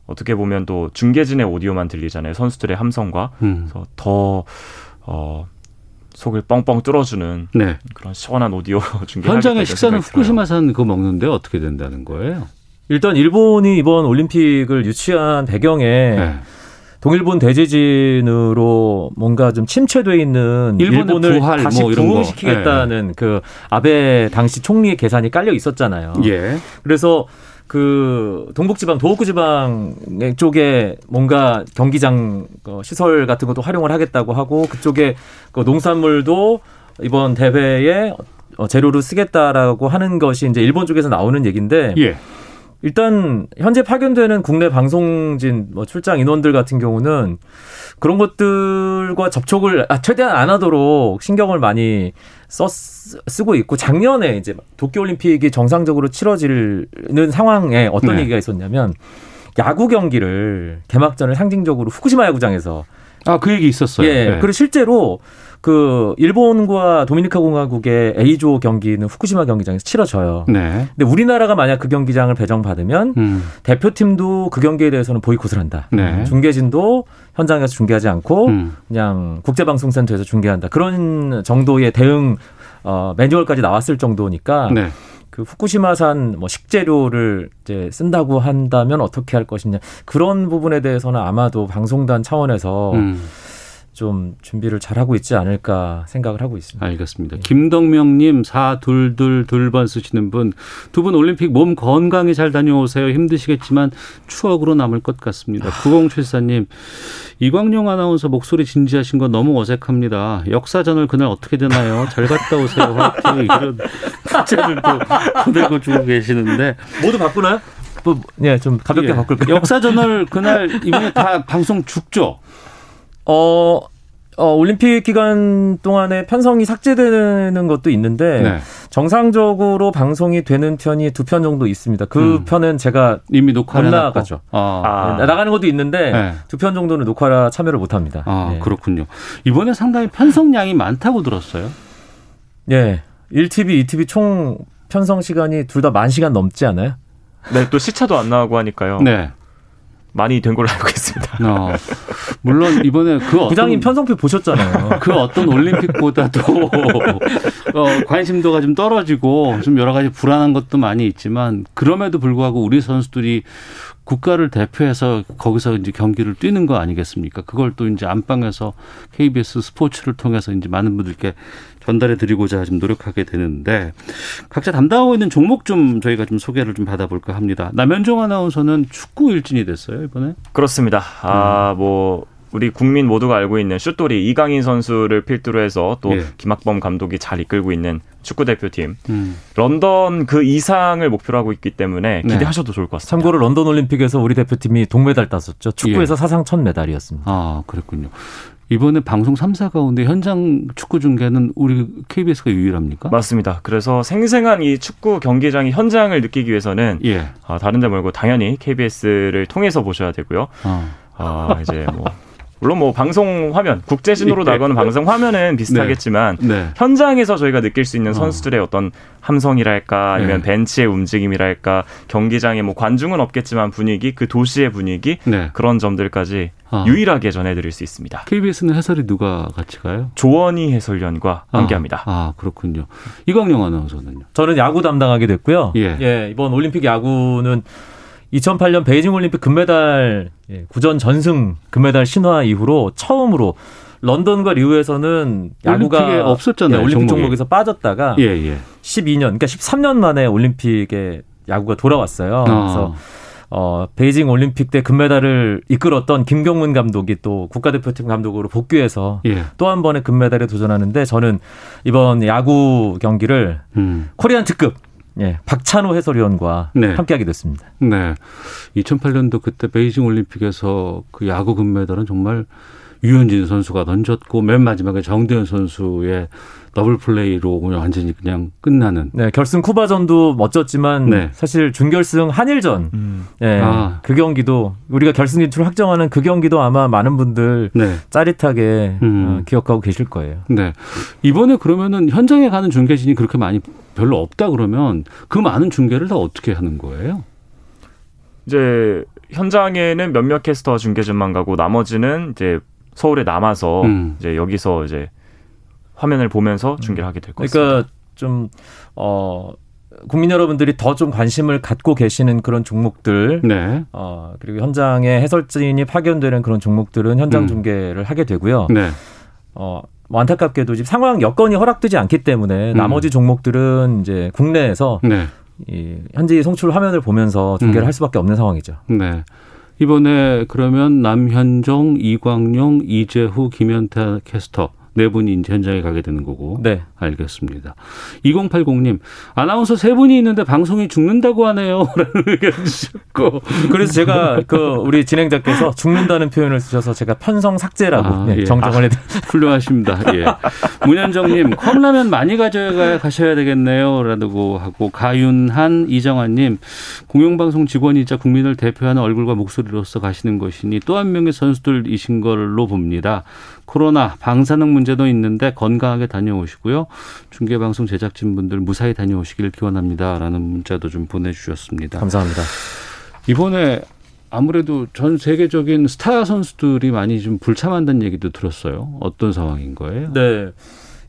어떻게 보면 또 중계진의 오디오만 들리잖아요. 선수들의 함성과 그래서 더 속을 뻥뻥 뚫어주는 네. 그런 시원한 오디오 중계. 현장에 식사는 후쿠시마산 그거 먹는데 어떻게 된다는 거예요? 일단 일본이 이번 올림픽을 유치한 배경에 네. 동일본 대지진으로 뭔가 좀 침체돼 있는 일본을 부활, 다시 부흥시키겠다는 네. 그 아베 당시 총리의 계산이 깔려 있었잖아요. 예. 그래서 그 동북지방, 도호쿠지방 쪽에 뭔가 경기장 시설 같은 것도 활용을 하겠다고 하고 그쪽에 그 농산물도 이번 대회에 재료로 쓰겠다라고 하는 것이 이제 일본 쪽에서 나오는 얘기인데 예. 일단 현재 파견되는 국내 방송진 뭐 출장 인원들 같은 경우는 그런 것들과 접촉을 최대한 안 하도록 신경을 많이 쓰고 있고 작년에 이제 도쿄올림픽이 정상적으로 치러지는 상황에 어떤 네. 얘기가 있었냐면 야구 경기를 개막전을 상징적으로 후쿠시마 야구장에서 그 얘기 있었어요. 예. 네. 그리고 실제로 그 일본과 도미니카 공화국의 A조 경기는 후쿠시마 경기장에서 치러져요. 네. 근데 우리나라가 만약 그 경기장을 배정받으면 대표팀도 그 경기에 대해서는 보이콧을 한다. 네. 중계진도 현장에서 중계하지 않고 그냥 국제방송센터에서 중계한다. 그런 정도의 대응 매뉴얼까지 나왔을 정도니까 네. 그 후쿠시마산 뭐 식재료를 이제 쓴다고 한다면 어떻게 할 것이냐. 그런 부분에 대해서는 아마도 방송단 차원에서 좀 준비를 잘하고 있지 않을까 생각을 하고 있습니다. 알겠습니다. 네. 김덕명님 4222번 쓰시는 분. 두 분 올림픽 몸 건강히 잘 다녀오세요. 힘드시겠지만 추억으로 남을 것 같습니다. 9074님 이광용 아나운서 목소리 진지하신 건 너무 어색합니다. 역사전을 그날 어떻게 되나요? 잘 갔다 오세요. 화이팅. 이런 문자들도 보내고 주고 계시는데. 모두 바꾸나요? 뭐, 예, 좀 가볍게 예. 바꿀게요. 역사전을 그날 이미 다 방송 죽죠? 올림픽 기간 동안에 편성이 삭제되는 것도 있는데 네. 정상적으로 방송이 되는 편이 두 편 정도 있습니다. 그 편은 제가 이미 녹화를 못 나가죠. 나가는 것도 있는데 네. 두 편 정도는 녹화라 참여를 못 합니다. 네. 그렇군요. 이번에 상당히 편성량이 많다고 들었어요. 네. 1TV, 2TV 총 편성 시간이 둘 다 10,000시간 넘지 않아요? 네. 또 시차도 안 나고 하니까요. 네. 많이 된 걸로 알고 있습니다. 물론 이번에 부장님 편성표 보셨잖아요. 그 어떤 올림픽보다도 관심도가 좀 떨어지고 좀 여러 가지 불안한 것도 많이 있지만 그럼에도 불구하고 우리 선수들이 국가를 대표해서 거기서 이제 경기를 뛰는 거 아니겠습니까? 그걸 또 이제 안방에서 KBS 스포츠를 통해서 이제 많은 분들께 전달해 드리고자 좀 노력하게 되는데 각자 담당하고 있는 종목 좀 저희가 좀 소개를 좀 받아볼까 합니다. 남현종 아나운서는 축구 일진이 됐어요 이번에? 그렇습니다. 우리 국민 모두가 알고 있는 슛돌이 이강인 선수를 필두로 해서 또 예. 김학범 감독이 잘 이끌고 있는 축구 대표팀 런던 그 이상을 목표로 하고 있기 때문에 기대하셔도 좋을 것 같습니다. 참고로 런던 올림픽에서 우리 대표팀이 동메달 땄었죠. 축구에서 예. 사상 첫 메달이었습니다. 그랬군요. 이번에 방송 3사 가운데 현장 축구 중계는 우리 KBS가 유일합니까? 맞습니다. 그래서 생생한 이 축구 경기장의 현장을 느끼기 위해서는 예. 다른 데 말고 당연히 KBS를 통해서 보셔야 되고요. 이제 뭐 물론 뭐 방송 화면, 국제신호로 나가는 방송 화면은 비슷하겠지만 네. 네. 현장에서 저희가 느낄 수 있는 선수들의 어떤 함성이랄까 아니면 네. 벤치의 움직임이랄까 경기장의 뭐 관중은 없겠지만 분위기, 그 도시의 분위기 네. 그런 점들까지 유일하게 전해드릴 수 있습니다. KBS는 해설이 누가 같이 가요? 조원희 해설위원과 함께합니다. 그렇군요. 이광용 아나운서는요? 저는 야구 담당하게 됐고요. 예, 이번 올림픽 야구는 2008년 베이징올림픽 금메달 9전 전승 금메달 신화 이후로 처음으로 런던과 리우에서는 야구가 없었잖아요. 예, 올림픽 종목에서 빠졌다가 12년, 그러니까 13년 만에 올림픽에 야구가 돌아왔어요. 그래서 베이징 올림픽 때 금메달을 이끌었던 김경문 감독이 또 국가대표팀 감독으로 복귀해서 또 한 번의 금메달에 도전하는데 저는 이번 야구 경기를 코리안 특급 박찬호 해설위원과 함께하게 됐습니다. 네, 2008년도 그때 베이징 올림픽에서 그 야구 금메달은 정말 유현진 선수가 던졌고 맨 마지막에 정대현 선수의 더블 플레이로 완전히 그냥 끝나는. 네, 결승 쿠바전도 멋졌지만 사실 준결승 한일전 그 경기도 우리가 결승 진출 확정하는 그 경기도 아마 많은 분들 짜릿하게 기억하고 계실 거예요. 네, 이번에 그러면은 현장에 가는 중계진이 그렇게 많이 별로 없다 그러면 그 많은 중계를 다 어떻게 하는 거예요? 이제 현장에는 몇몇 캐스터 중계진만 가고 나머지는 이제 서울에 남아서 이제 여기서 이제 화면을 보면서 중계를 하게 될 것 같습니다. 그러니까 좀 국민 여러분들이 더 좀 관심을 갖고 계시는 그런 종목들, 네. 그리고 현장에 해설진이 파견되는 그런 종목들은 현장 중계를 하게 되고요. 네. 안타깝게도 지금 상황 여건이 허락되지 않기 때문에 나머지 종목들은 이제 국내에서 네. 이 현지 송출 화면을 보면서 중계를 할 수밖에 없는 상황이죠. 네. 이번에 그러면 남현종, 이광용, 이재후, 김현태 캐스터. 네 분이 이제 현장에 가게 되는 거고. 네. 알겠습니다. 2080님, 아나운서 세 분이 있는데 방송이 죽는다고 하네요. 라는 의견 주셨고. 그래서 제가 우리 진행자께서 죽는다는 표현을 쓰셔서 제가 편성 삭제라고 예. 정정을 해드렸습니다. 훌륭하십니다. 예. 문현정님, 컵라면 많이 가셔야 되겠네요. 라고 하고, 가윤한, 이정환님, 공영방송 직원이자 국민을 대표하는 얼굴과 목소리로서 가시는 것이니 또 한 명의 선수들이신 걸로 봅니다. 코로나, 방사능 문제도 있는데 건강하게 다녀오시고요. 중계방송 제작진분들 무사히 다녀오시길 기원합니다라는 문자도 좀 보내주셨습니다. 감사합니다. 이번에 아무래도 전 세계적인 스타 선수들이 많이 좀 불참한다는 얘기도 들었어요. 어떤 상황인 거예요? 네.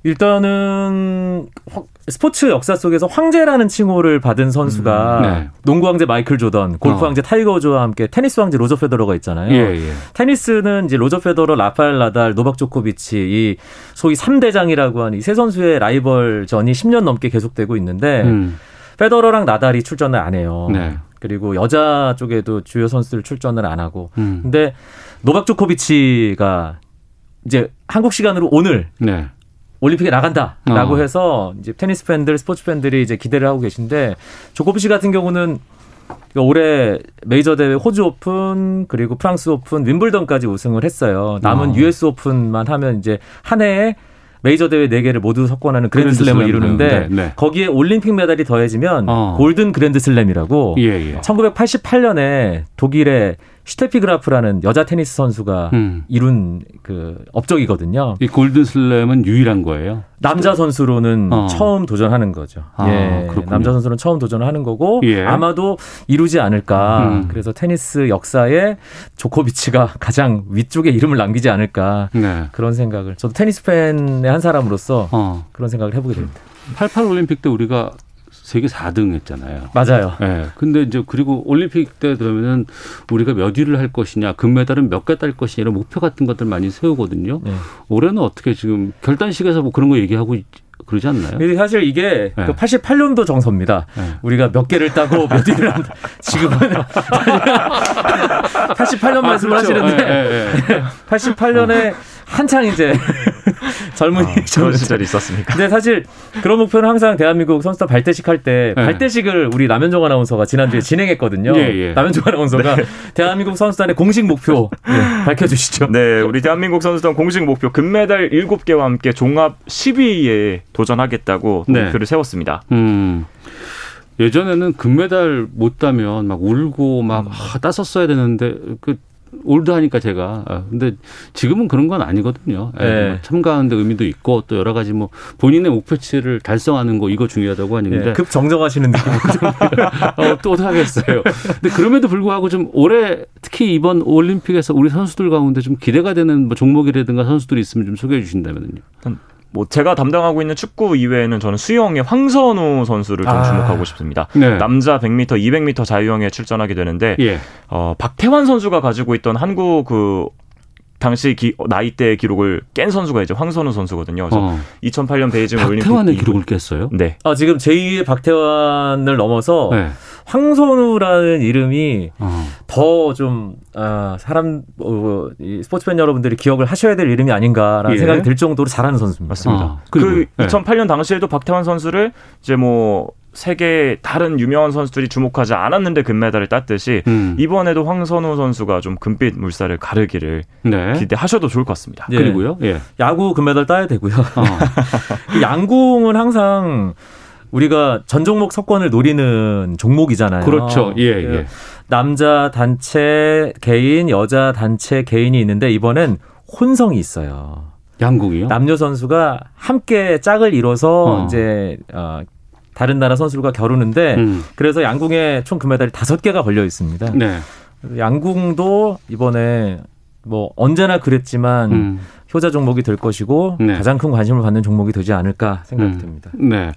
일단은 스포츠 역사 속에서 황제라는 칭호를 받은 선수가 네. 농구 황제 마이클 조던, 골프 황제 타이거 우즈와 함께 테니스 황제 로저 페더러가 있잖아요. 예, 예. 테니스는 이제 로저 페더러, 라팔 나달, 노박 조코비치 이 소위 3대장이라고 하는 이 세 선수의 라이벌전이 10년 넘게 계속되고 있는데 페더러랑 나달이 출전을 안 해요. 네. 그리고 여자 쪽에도 주요 선수들 출전을 안 하고. 근데 노박 조코비치가 이제 한국 시간으로 오늘 네. 올림픽에 나간다라고 해서 이제 테니스 팬들, 스포츠 팬들이 이제 기대를 하고 계신데 조코비치 같은 경우는 올해 메이저 대회 호주 오픈 그리고 프랑스 오픈, 윈블던까지 우승을 했어요. 남은 US 오픈만 하면 이제 한 해에 메이저 대회 4개를 모두 석권하는 그랜드슬램을 이루는데 네, 네. 거기에 올림픽 메달이 더해지면 골든 그랜드슬램이라고 1988년에 독일의 슈테피 그라프라는 여자 테니스 선수가 이룬 업적이거든요. 이 골든슬램은 유일한 거예요? 남자 선수로는 처음 도전하는 거죠. 예, 남자 선수는 처음 도전하는 거고 예. 아마도 이루지 않을까. 그래서 테니스 역사에 조코비치가 가장 위쪽에 이름을 남기지 않을까. 네. 그런 생각을. 저도 테니스 팬의 한 사람으로서 그런 생각을 해보게 됩니다. 88 올림픽 때 우리가 세계 4등 했잖아요. 맞아요. 네. 근데 이제 그리고 올림픽 때 그러면은 우리가 몇 위를 할 것이냐, 금메달은 몇 개 딸 것이냐 이런 목표 같은 것들 많이 세우거든요. 네. 올해는 어떻게 지금 결단식에서 뭐 그런 거 얘기하고 그러지 않나요? 사실 이게 네. 88년도 정서입니다. 네. 우리가 몇 개를 따고 몇 위를 한다. 지금은 88년 말씀을 그렇죠. 하시는데 네, 네, 네. 88년에 한창 이제 젊은이 그런 시절이 있었습니까? 근데 사실 그런 목표는 항상 대한민국 선수단 발대식 할 때 네. 발대식을 우리 남현종 아나운서가 지난주에 진행했거든요. 예, 예. 남현종 아나운서가 네. 대한민국 선수단의 공식 목표 네, 밝혀주시죠. 네, 우리 대한민국 선수단 공식 목표 금메달 7개와 함께 종합 10위에 도전하겠다고 네. 목표를 세웠습니다. 예전에는 금메달 못 따면 막 울고 막 땄었어야 되는데 올드하니까 제가. 근데 지금은 그런 건 아니거든요. 네. 참가하는데 의미도 있고 또 여러 가지 뭐 본인의 목표치를 달성하는 거 이거 중요하다고 하는데 네, 급 정정하시는 느낌이거든요. 또 하겠어요. 근데 그럼에도 불구하고 좀 올해 특히 이번 올림픽에서 우리 선수들 가운데 좀 기대가 되는 뭐 종목이라든가 선수들이 있으면 좀 소개해 주신다면요. 뭐 제가 담당하고 있는 축구 이외에는 저는 수영의 황선우 선수를 좀 주목하고 싶습니다. 네. 남자 100m, 200m 자유형에 출전하게 되는데 예. 박태환 선수가 가지고 있던 한국 당시 나이대의 기록을 깬 선수가 이제 황선우 선수거든요. 그래서 2008년 베이징올림픽 박태환의 기록을 깼어요? 네. 지금 제2의 박태환을 넘어서 네. 황선우라는 이름이 더 좀 스포츠 팬 여러분들이 기억을 하셔야 될 이름이 아닌가라는 예. 생각이 들 정도로 잘하는 선수입니다. 맞습니다. 그리고 네. 2008년 당시에도 박태환 선수를 이제 뭐 세계 다른 유명한 선수들이 주목하지 않았는데 금메달을 땄듯이 이번에도 황선우 선수가 좀 금빛 물살을 가르기를 네. 기대하셔도 좋을 것 같습니다. 예. 그리고요. 예. 야구 금메달 따야 되고요. 양궁은 항상 우리가 전 종목 석권을 노리는 종목이잖아요. 그렇죠. 예, 예. 남자 단체 개인, 여자 단체 개인이 있는데 이번엔 혼성이 있어요. 양궁이요? 남녀 선수가 함께 짝을 이뤄서 이제 다른 나라 선수들과 겨루는데 그래서 양궁에 총 금메달이 5개가 걸려 있습니다. 네. 양궁도 이번에 뭐 언제나 그랬지만 효자 종목이 될 것이고 네. 가장 큰 관심을 받는 종목이 되지 않을까 생각됩니다. 네.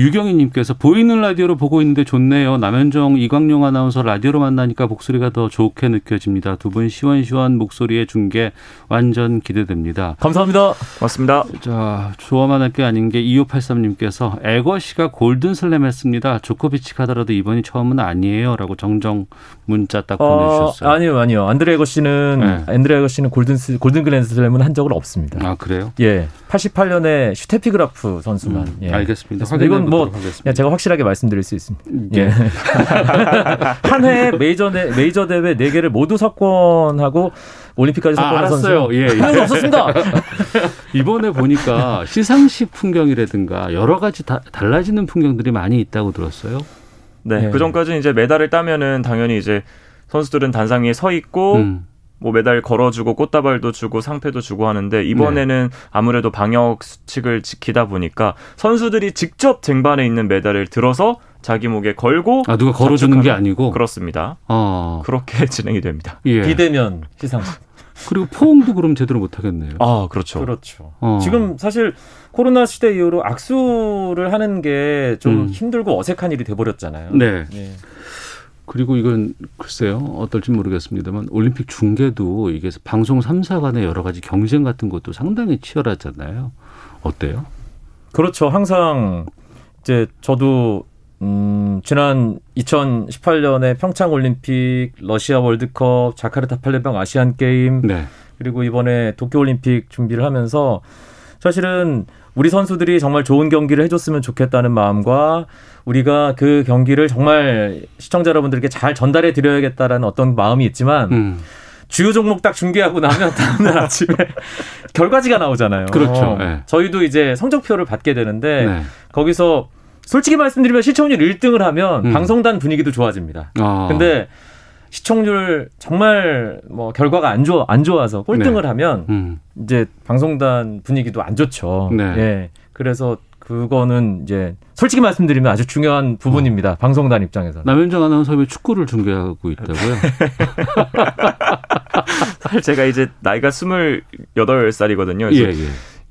유경희님께서 보이는 라디오로 보고 있는데 좋네요. 남현종, 이광용 아나운서 라디오로 만나니까 목소리가 더 좋게 느껴집니다. 두 분 시원시원 목소리의 중계 완전 기대됩니다. 감사합니다. 고맙습니다. 자, 조화만 할 게 아닌 게 2583님께서 에거시가 골든슬램 했습니다. 조코비치 가더라도 이번이 처음은 아니에요. 라고 정정 문자 딱 보내주셨어요. 아니요. 안드레 에거시는 골든슬램은 한 적은 없습니다. 아, 그래요? 예. 88년에 슈테피 그라프 선수만. 예. 알겠습니다. 이건 뭐 하겠습니다. 제가 확실하게 말씀드릴 수 있습니다. 예. 한 해에 메이저 대회 4개를 모두 석권하고 올림픽까지 석권한 선수. 알았어요. 예. 하나도 없었습니다. 이번에 보니까 시상식 풍경이라든가 여러 가지 달라지는 풍경들이 많이 있다고 들었어요. 네. 예. 그전까지는 이제 메달을 따면은 당연히 이제 선수들은 단상 위에 서 있고 뭐 메달 걸어주고 꽃다발도 주고 상패도 주고 하는데 이번에는 아무래도 방역 수칙을 지키다 보니까 선수들이 직접 쟁반에 있는 메달을 들어서 자기 목에 걸고 누가 걸어주는 게 아니고 그렇습니다. 그렇게 진행이 됩니다. 예. 비대면 시상식. 그리고 포옹도 그럼 제대로 못 하겠네요. 아, 그렇죠. 지금 사실 코로나 시대 이후로 악수를 하는 게 좀 힘들고 어색한 일이 돼버렸잖아요. 네. 예. 그리고 이건 글쎄요. 어떨지 모르겠습니다만 올림픽 중계도 이게 방송 3사 간의 여러 가지 경쟁 같은 것도 상당히 치열하잖아요. 어때요? 그렇죠. 항상 이제 저도 지난 2018년에 평창 올림픽, 러시아 월드컵, 자카르타 팔레방 아시안 게임 그리고 이번에 도쿄 올림픽 준비를 하면서 사실은 우리 선수들이 정말 좋은 경기를 해줬으면 좋겠다는 마음과 우리가 그 경기를 정말 시청자 여러분들께 잘 전달해 드려야겠다라는 어떤 마음이 있지만 주요 종목 딱 중계하고 나면 다음날 아침에 결과지가 나오잖아요. 그렇죠. 네. 저희도 이제 성적표를 받게 되는데 거기서 솔직히 말씀드리면 시청률 1등을 하면 방송단 분위기도 좋아집니다. 근데 시청률 정말 뭐 결과가 안 좋아서 꼴등을 하면 이제 방송단 분위기도 안 좋죠. 네. 예. 그래서 그거는 이제 솔직히 말씀드리면 아주 중요한 부분입니다. 방송단 입장에서. 남현정 아나운서 왜 축구를 중계하고 있다고요? 사실 제가 이제 나이가 28살이거든요. 예.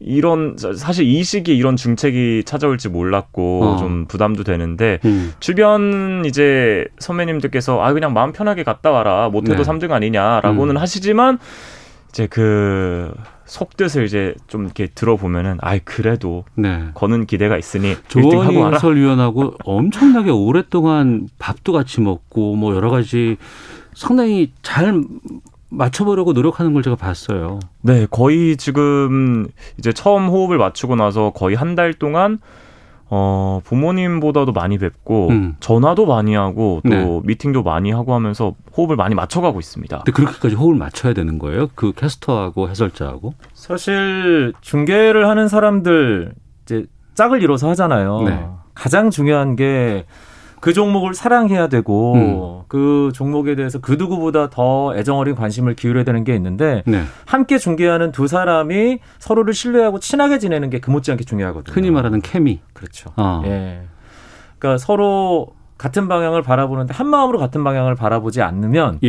이런 사실 이 시기에 이런 중책이 찾아올지 몰랐고 좀 부담도 되는데 주변 이제 선배님들께서 그냥 마음 편하게 갔다 와라 못해도 3등 아니냐라고는 하시지만 이제 그 속뜻을 이제 좀 이렇게 들어보면은 그래도 거는 기대가 있으니 1등하고 와라. 조원희 해설위원하고 엄청나게 오랫동안 밥도 같이 먹고 뭐 여러 가지 상당히 잘 맞춰보려고 노력하는 걸 제가 봤어요. 네, 거의 지금 이제 처음 호흡을 맞추고 나서 거의 한 달 동안 부모님보다도 많이 뵙고 전화도 많이 하고 또 미팅도 많이 하고 하면서 호흡을 많이 맞춰가고 있습니다. 근데 그렇게까지 호흡을 맞춰야 되는 거예요? 그 캐스터하고 해설자하고? 사실 중계를 하는 사람들 이제 짝을 이뤄서 하잖아요. 네. 가장 중요한 게 그 종목을 사랑해야 되고 그 종목에 대해서 그 누구보다 더 애정어린 관심을 기울여야 되는 게 있는데 함께 중계하는 두 사람이 서로를 신뢰하고 친하게 지내는 게 그 못지않게 중요하거든요. 흔히 말하는 케미. 그렇죠. 예. 그러니까 서로 같은 방향을 바라보는데 한 마음으로 같은 방향을 바라보지 않으면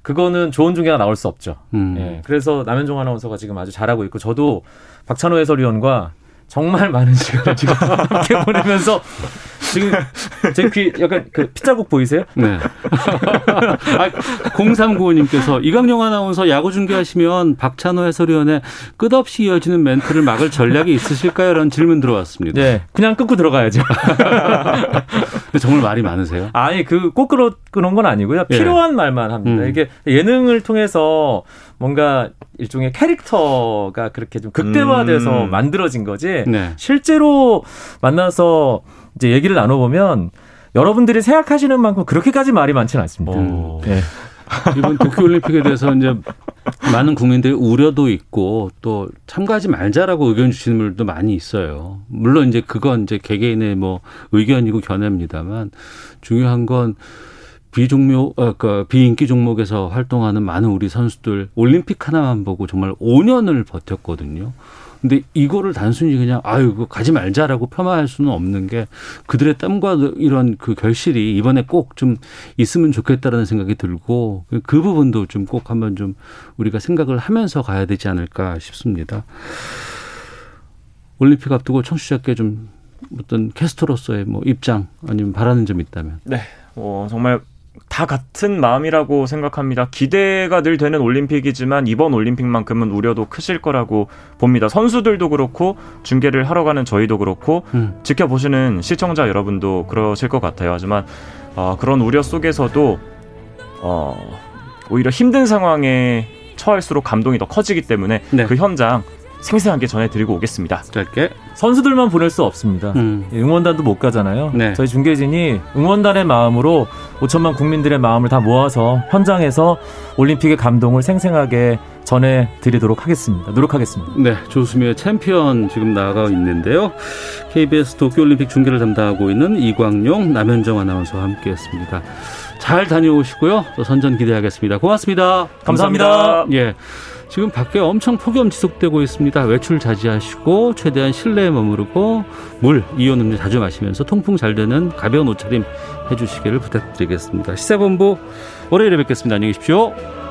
그거는 좋은 중계가 나올 수 없죠. 예. 그래서 남현종 아나운서가 지금 아주 잘하고 있고 저도 박찬호 해설위원과 정말 많은 시간을 지금 함께 보내면서 지금 제 귀 약간 그 핏자국 보이세요? 네. 0395님께서 이광용 아나운서 야구 중계하시면 박찬호 해설위원의 끝없이 이어지는 멘트를 막을 전략이 있으실까요? 라는 질문 들어왔습니다. 네. 그냥 끊고 들어가야죠. 정말 말이 많으세요? 아니, 꼭 그런 건 아니고요. 필요한 말만 합니다. 이게 예능을 통해서 뭔가 일종의 캐릭터가 그렇게 좀 극대화돼서 만들어진 거지 실제로 만나서 이제 얘기를 나눠보면 여러분들이 생각하시는 만큼 그렇게까지 말이 많지는 않습니다. 네. 이번 도쿄올림픽에 대해서 이제 많은 국민들이 우려도 있고 또 참가하지 말자라고 의견 주시는 분들도 많이 있어요. 물론 이제 그건 이제 개개인의 뭐 의견이고 견해입니다만 중요한 건 비인기 종목에서 활동하는 많은 우리 선수들 올림픽 하나만 보고 정말 5년을 버텼거든요. 근데 이거를 단순히 그냥 이거 가지 말자라고 폄하할 수는 없는 게 그들의 땀과 이런 그 결실이 이번에 꼭 좀 있으면 좋겠다라는 생각이 들고 그 부분도 좀 꼭 한번 좀 우리가 생각을 하면서 가야 되지 않을까 싶습니다. 올림픽 앞두고 청취자께 좀 어떤 캐스터로서의 뭐 입장 아니면 바라는 점이 있다면? 네, 정말 다 같은 마음이라고 생각합니다. 기대가 늘 되는 올림픽이지만 이번 올림픽만큼은 우려도 크실 거라고 봅니다. 선수들도 그렇고 중계를 하러 가는 저희도 그렇고 지켜보시는 시청자 여러분도 그러실 것 같아요. 하지만 그런 우려 속에서도 오히려 힘든 상황에 처할수록 감동이 더 커지기 때문에 네. 그 현장 생생하게 전해드리고 오겠습니다. 짧게. 선수들만 보낼 수 없습니다. 응원단도 못 가잖아요. 네. 저희 중계진이 응원단의 마음으로 5천만 국민들의 마음을 다 모아서 현장에서 올림픽의 감동을 생생하게 전해드리도록 하겠습니다. 노력하겠습니다. 네, 조수미의 챔피언 지금 나가 있는데요. KBS 도쿄올림픽 중계를 담당하고 있는 이광용, 남현종 아나운서와 함께했습니다. 잘 다녀오시고요. 또 선전 기대하겠습니다. 고맙습니다. 감사합니다. 예. 지금 밖에 엄청 폭염 지속되고 있습니다. 외출 자제하시고 최대한 실내에 머무르고 물, 이온음료 자주 마시면서 통풍 잘 되는 가벼운 옷차림 해주시기를 부탁드리겠습니다. 시사본부 월요일에 뵙겠습니다. 안녕히 계십시오.